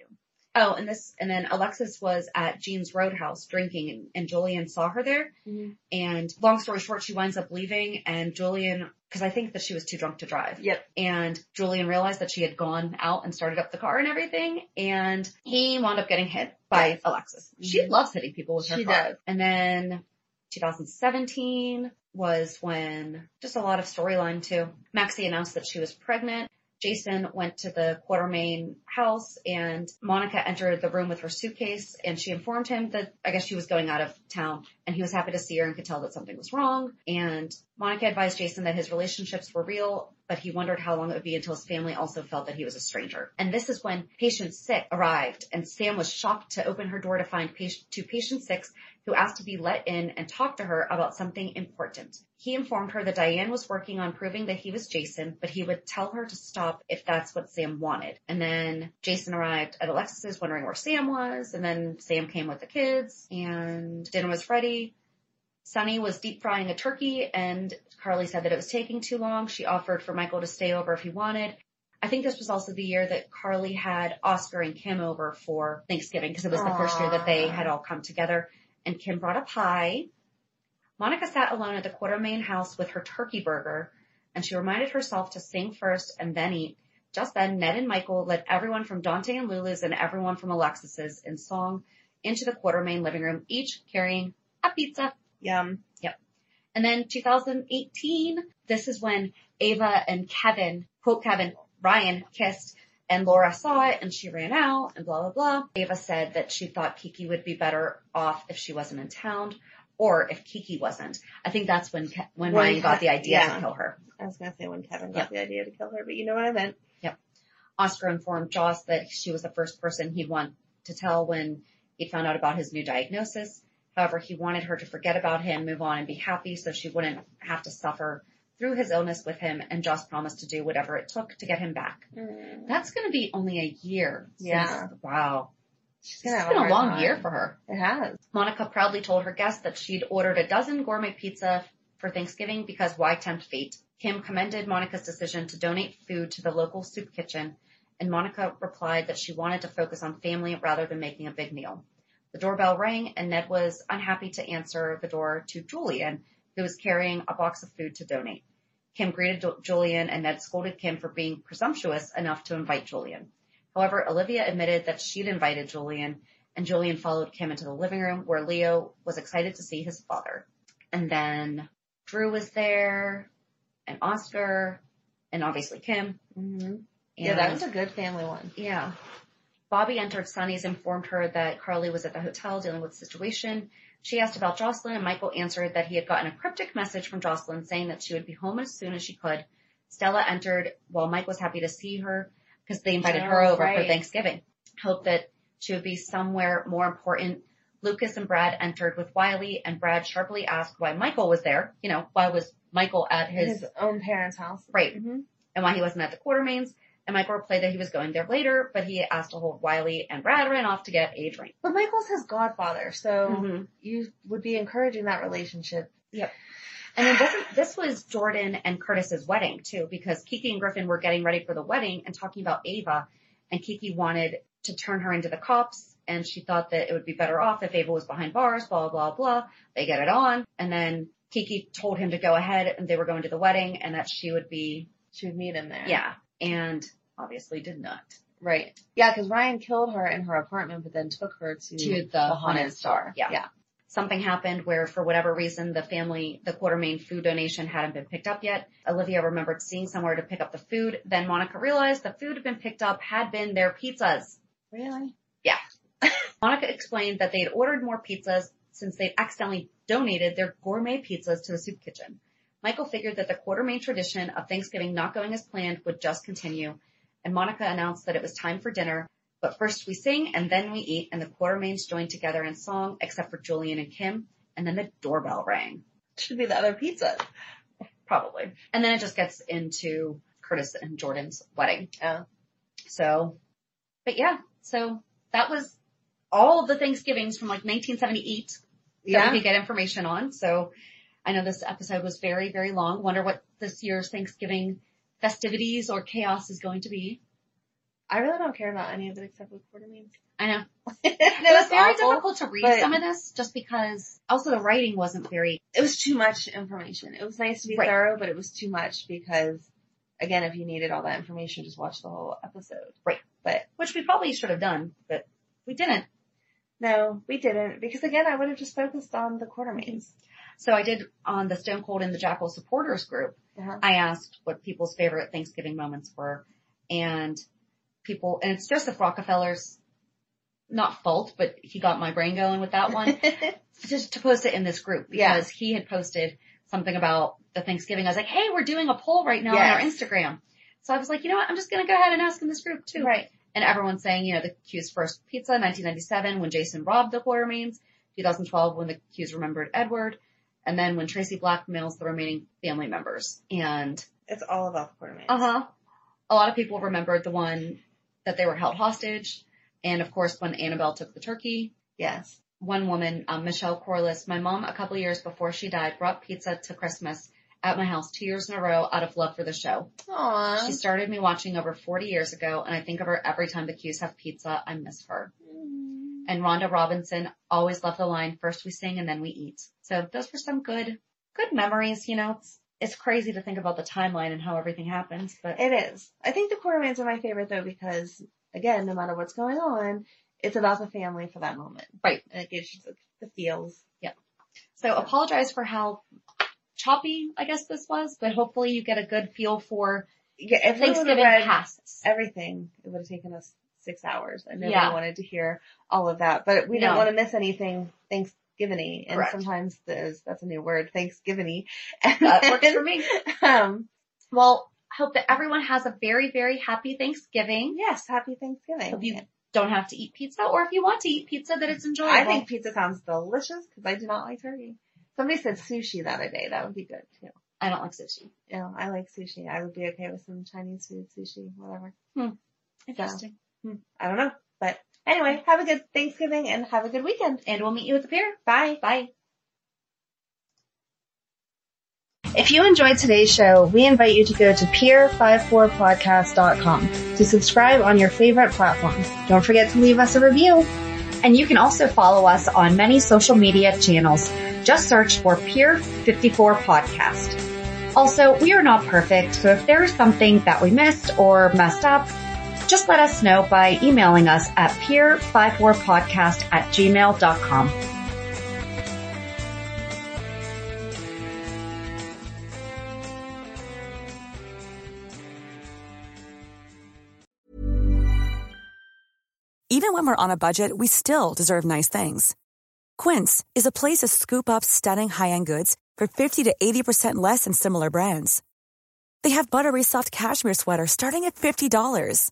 Oh, and then Alexis was at Jean's Roadhouse drinking and Julian saw her there. Mm-hmm. And long story short, she winds up leaving and Julian, cause I think that she was too drunk to drive. Yep. And Julian realized that she had gone out and started up the car and everything. And he wound up getting hit by Alexis. Mm-hmm. She loves hitting people with her car. Does. And then 2017 was when just a lot of storyline too. Maxie announced that she was pregnant. Jason went to the Quartermaine house and Monica entered the room with her suitcase and she informed him that I guess she was going out of town and he was happy to see her and could tell that something was wrong. And Monica advised Jason that his relationships were real, but he wondered how long it would be until his family also felt that he was a stranger. And this is when Patient Six arrived and Sam was shocked to open her door to find Patient Six, who asked to be let in and talk to her about something important. He informed her that Diane was working on proving that he was Jason, but he would tell her to stop if that's what Sam wanted. And then Jason arrived at Alexis's wondering where Sam was, and then Sam came with the kids, and dinner was ready. Sonny was deep frying a turkey, and Carly said that it was taking too long. She offered for Michael to stay over if he wanted. I think this was also the year that Carly had Oscar and Kim over for Thanksgiving, because it was the first year that they had all come together. And Kim brought a pie. Monica sat alone at the Quartermaine house with her turkey burger, and she reminded herself to sing first and then eat. Just then, Ned and Michael led everyone from Dante and Lulu's and everyone from Alexis's in song into the Quartermaine living room, each carrying a pizza. Yum. Yep. And then 2018, this is when Ava and Kevin, quote Kevin, Ryan, kissed. And Laura saw it, and she ran out, and blah, blah, blah. Ava said that she thought Kiki would be better off if she wasn't in town, or if Kiki wasn't. I think that's when Ryan got the idea to kill her. I was going to say when Kevin got the idea to kill her, but you know what I meant. Yep. Oscar informed Joss that she was the first person he'd want to tell when he found out about his new diagnosis. However, he wanted her to forget about him, move on, and be happy so she wouldn't have to suffer through his illness with him, and Joss promised to do whatever it took to get him back. Mm. That's going to be only a year. Yeah. Wow. It's been a long year for her. It has. Monica proudly told her guests that she'd ordered a dozen gourmet pizza for Thanksgiving because why tempt fate? Kim commended Monica's decision to donate food to the local soup kitchen, and Monica replied that she wanted to focus on family rather than making a big meal. The doorbell rang, and Ned was unhappy to answer the door to Julian, who was carrying a box of food to donate. Kim greeted Julian, and Ned scolded Kim for being presumptuous enough to invite Julian. However, Olivia admitted that she'd invited Julian, and Julian followed Kim into the living room where Leo was excited to see his father. And then Drew was there, and Oscar, and obviously Kim. Mm-hmm. Yeah, that was a good family one. Yeah. Bobby entered Sunny's, informed her that Carly was at the hotel dealing with the situation. She asked about Jocelyn, and Michael answered that he had gotten a cryptic message from Jocelyn saying that she would be home as soon as she could. Stella entered while Mike was happy to see her because they invited her over for Thanksgiving. Hoped that she would be somewhere more important. Lucas and Brad entered with Wiley, and Brad sharply asked why Michael was there. You know, why was Michael at his own parents' house? Right. Mm-hmm. And why he wasn't at the Quartermaines. And Michael replied that he was going there later, but he asked to hold Wiley, and Brad ran off to get a drink. But Michael's his godfather, so you would be encouraging that relationship. Yep. And then this was Jordan and Curtis's wedding, too, because Kiki and Griffin were getting ready for the wedding and talking about Ava, and Kiki wanted to turn her into the cops, and she thought that it would be better off if Ava was behind bars, blah, blah, blah. They get it on, and then Kiki told him to go ahead, and they were going to the wedding, and that she would meet him there. Yeah. And obviously did not. Right. Yeah, because Ryan killed her in her apartment, but then took her to the Haunted Star. Yeah. Something happened where, for whatever reason, the Quartermaine food donation hadn't been picked up yet. Olivia remembered seeing somewhere to pick up the food. Then Monica realized the food had been picked up, had been their pizzas. Really? Yeah. Monica explained that they'd ordered more pizzas since they'd accidentally donated their gourmet pizzas to the soup kitchen. Michael figured that the Quartermaine tradition of Thanksgiving not going as planned would just continue, and Monica announced that it was time for dinner, but first we sing and then we eat, and the Quartermaines joined together in song, except for Julian and Kim, and then the doorbell rang. Should be the other pizza. Probably. And then it just gets into Curtis and Jordan's wedding. Oh. So that was all the Thanksgivings from like 1978 that we could get information on, so... I know this episode was very, very long. Wonder what this year's Thanksgiving festivities or chaos is going to be. I really don't care about any of it except with Quartermaines. I know. It was very difficult to read some of this just because also the writing wasn't very... It was too much information. It was nice to be thorough, but it was too much because, again, if you needed all that information, just watch the whole episode. Right. Which we probably should have done, but we didn't. No, we didn't. Because, again, I would have just focused on the Quartermaines. So I did on the Stone Cold and the Jackal supporters group, I asked what people's favorite Thanksgiving moments were, and it's Joseph Rockefeller's, not fault, but he got my brain going with that one, just to post it in this group, because he had posted something about the Thanksgiving. I was like, hey, we're doing a poll right now on our Instagram. So I was like, you know what, I'm just going to go ahead and ask in this group too. Right. And everyone's saying, you know, the Q's first pizza, 1997, when Jason robbed the Quartermaines, 2012, when the Q's remembered Edward, and then when Tracy blackmails the remaining family members. And it's all about the Quartermaines. A lot of people remembered the one that they were held hostage. And, of course, when Annabelle took the turkey. Yes. One woman, Michelle Corliss, my mom, a couple years before she died, brought pizza to Christmas at my house 2 years in a row out of love for the show. Aww. She started me watching over 40 years ago, and I think of her every time the Q's have pizza. I miss her. And Rhonda Robinson always loved the line, first we sing and then we eat. So those were some good memories, you know. It's crazy to think about the timeline and how everything happens, but. It is. I think the Quartermaines are my favorite though because, again, no matter what's going on, it's about the family for that moment. Right. And it gives you the feels. Yeah. So apologize for how choppy, I guess this was, but hopefully you get a good feel for Thanksgiving past. Everything. It would have taken us 6 hours. I never wanted to hear all of that, but we don't want to miss anything Thanksgiving-y. And sometimes that's a new word, Thanksgiving-y. That works for me. Well, hope that everyone has a very, very happy Thanksgiving. Yes, happy Thanksgiving. Hope you don't have to eat pizza, or if you want to eat pizza, that it's enjoyable. I think pizza sounds delicious because I do not like turkey. Somebody said sushi the other day. That would be good too. I don't like sushi. No, I like sushi. I would be okay with some Chinese food, sushi, whatever. Interesting. I don't know. But anyway, have a good Thanksgiving and have a good weekend. And we'll meet you at the pier. Bye. Bye. If you enjoyed today's show, we invite you to go to pier54podcast.com to subscribe on your favorite platforms. Don't forget to leave us a review. And you can also follow us on many social media channels. Just search for Pier 54 Podcast. Also, we are not perfect, so if there is something that we missed or messed up, just let us know by emailing us at pier54podcast@gmail.com. Even when we're on a budget, we still deserve nice things. Quince is a place to scoop up stunning high-end goods for 50 to 80% less than similar brands. They have buttery soft cashmere sweaters starting at $50,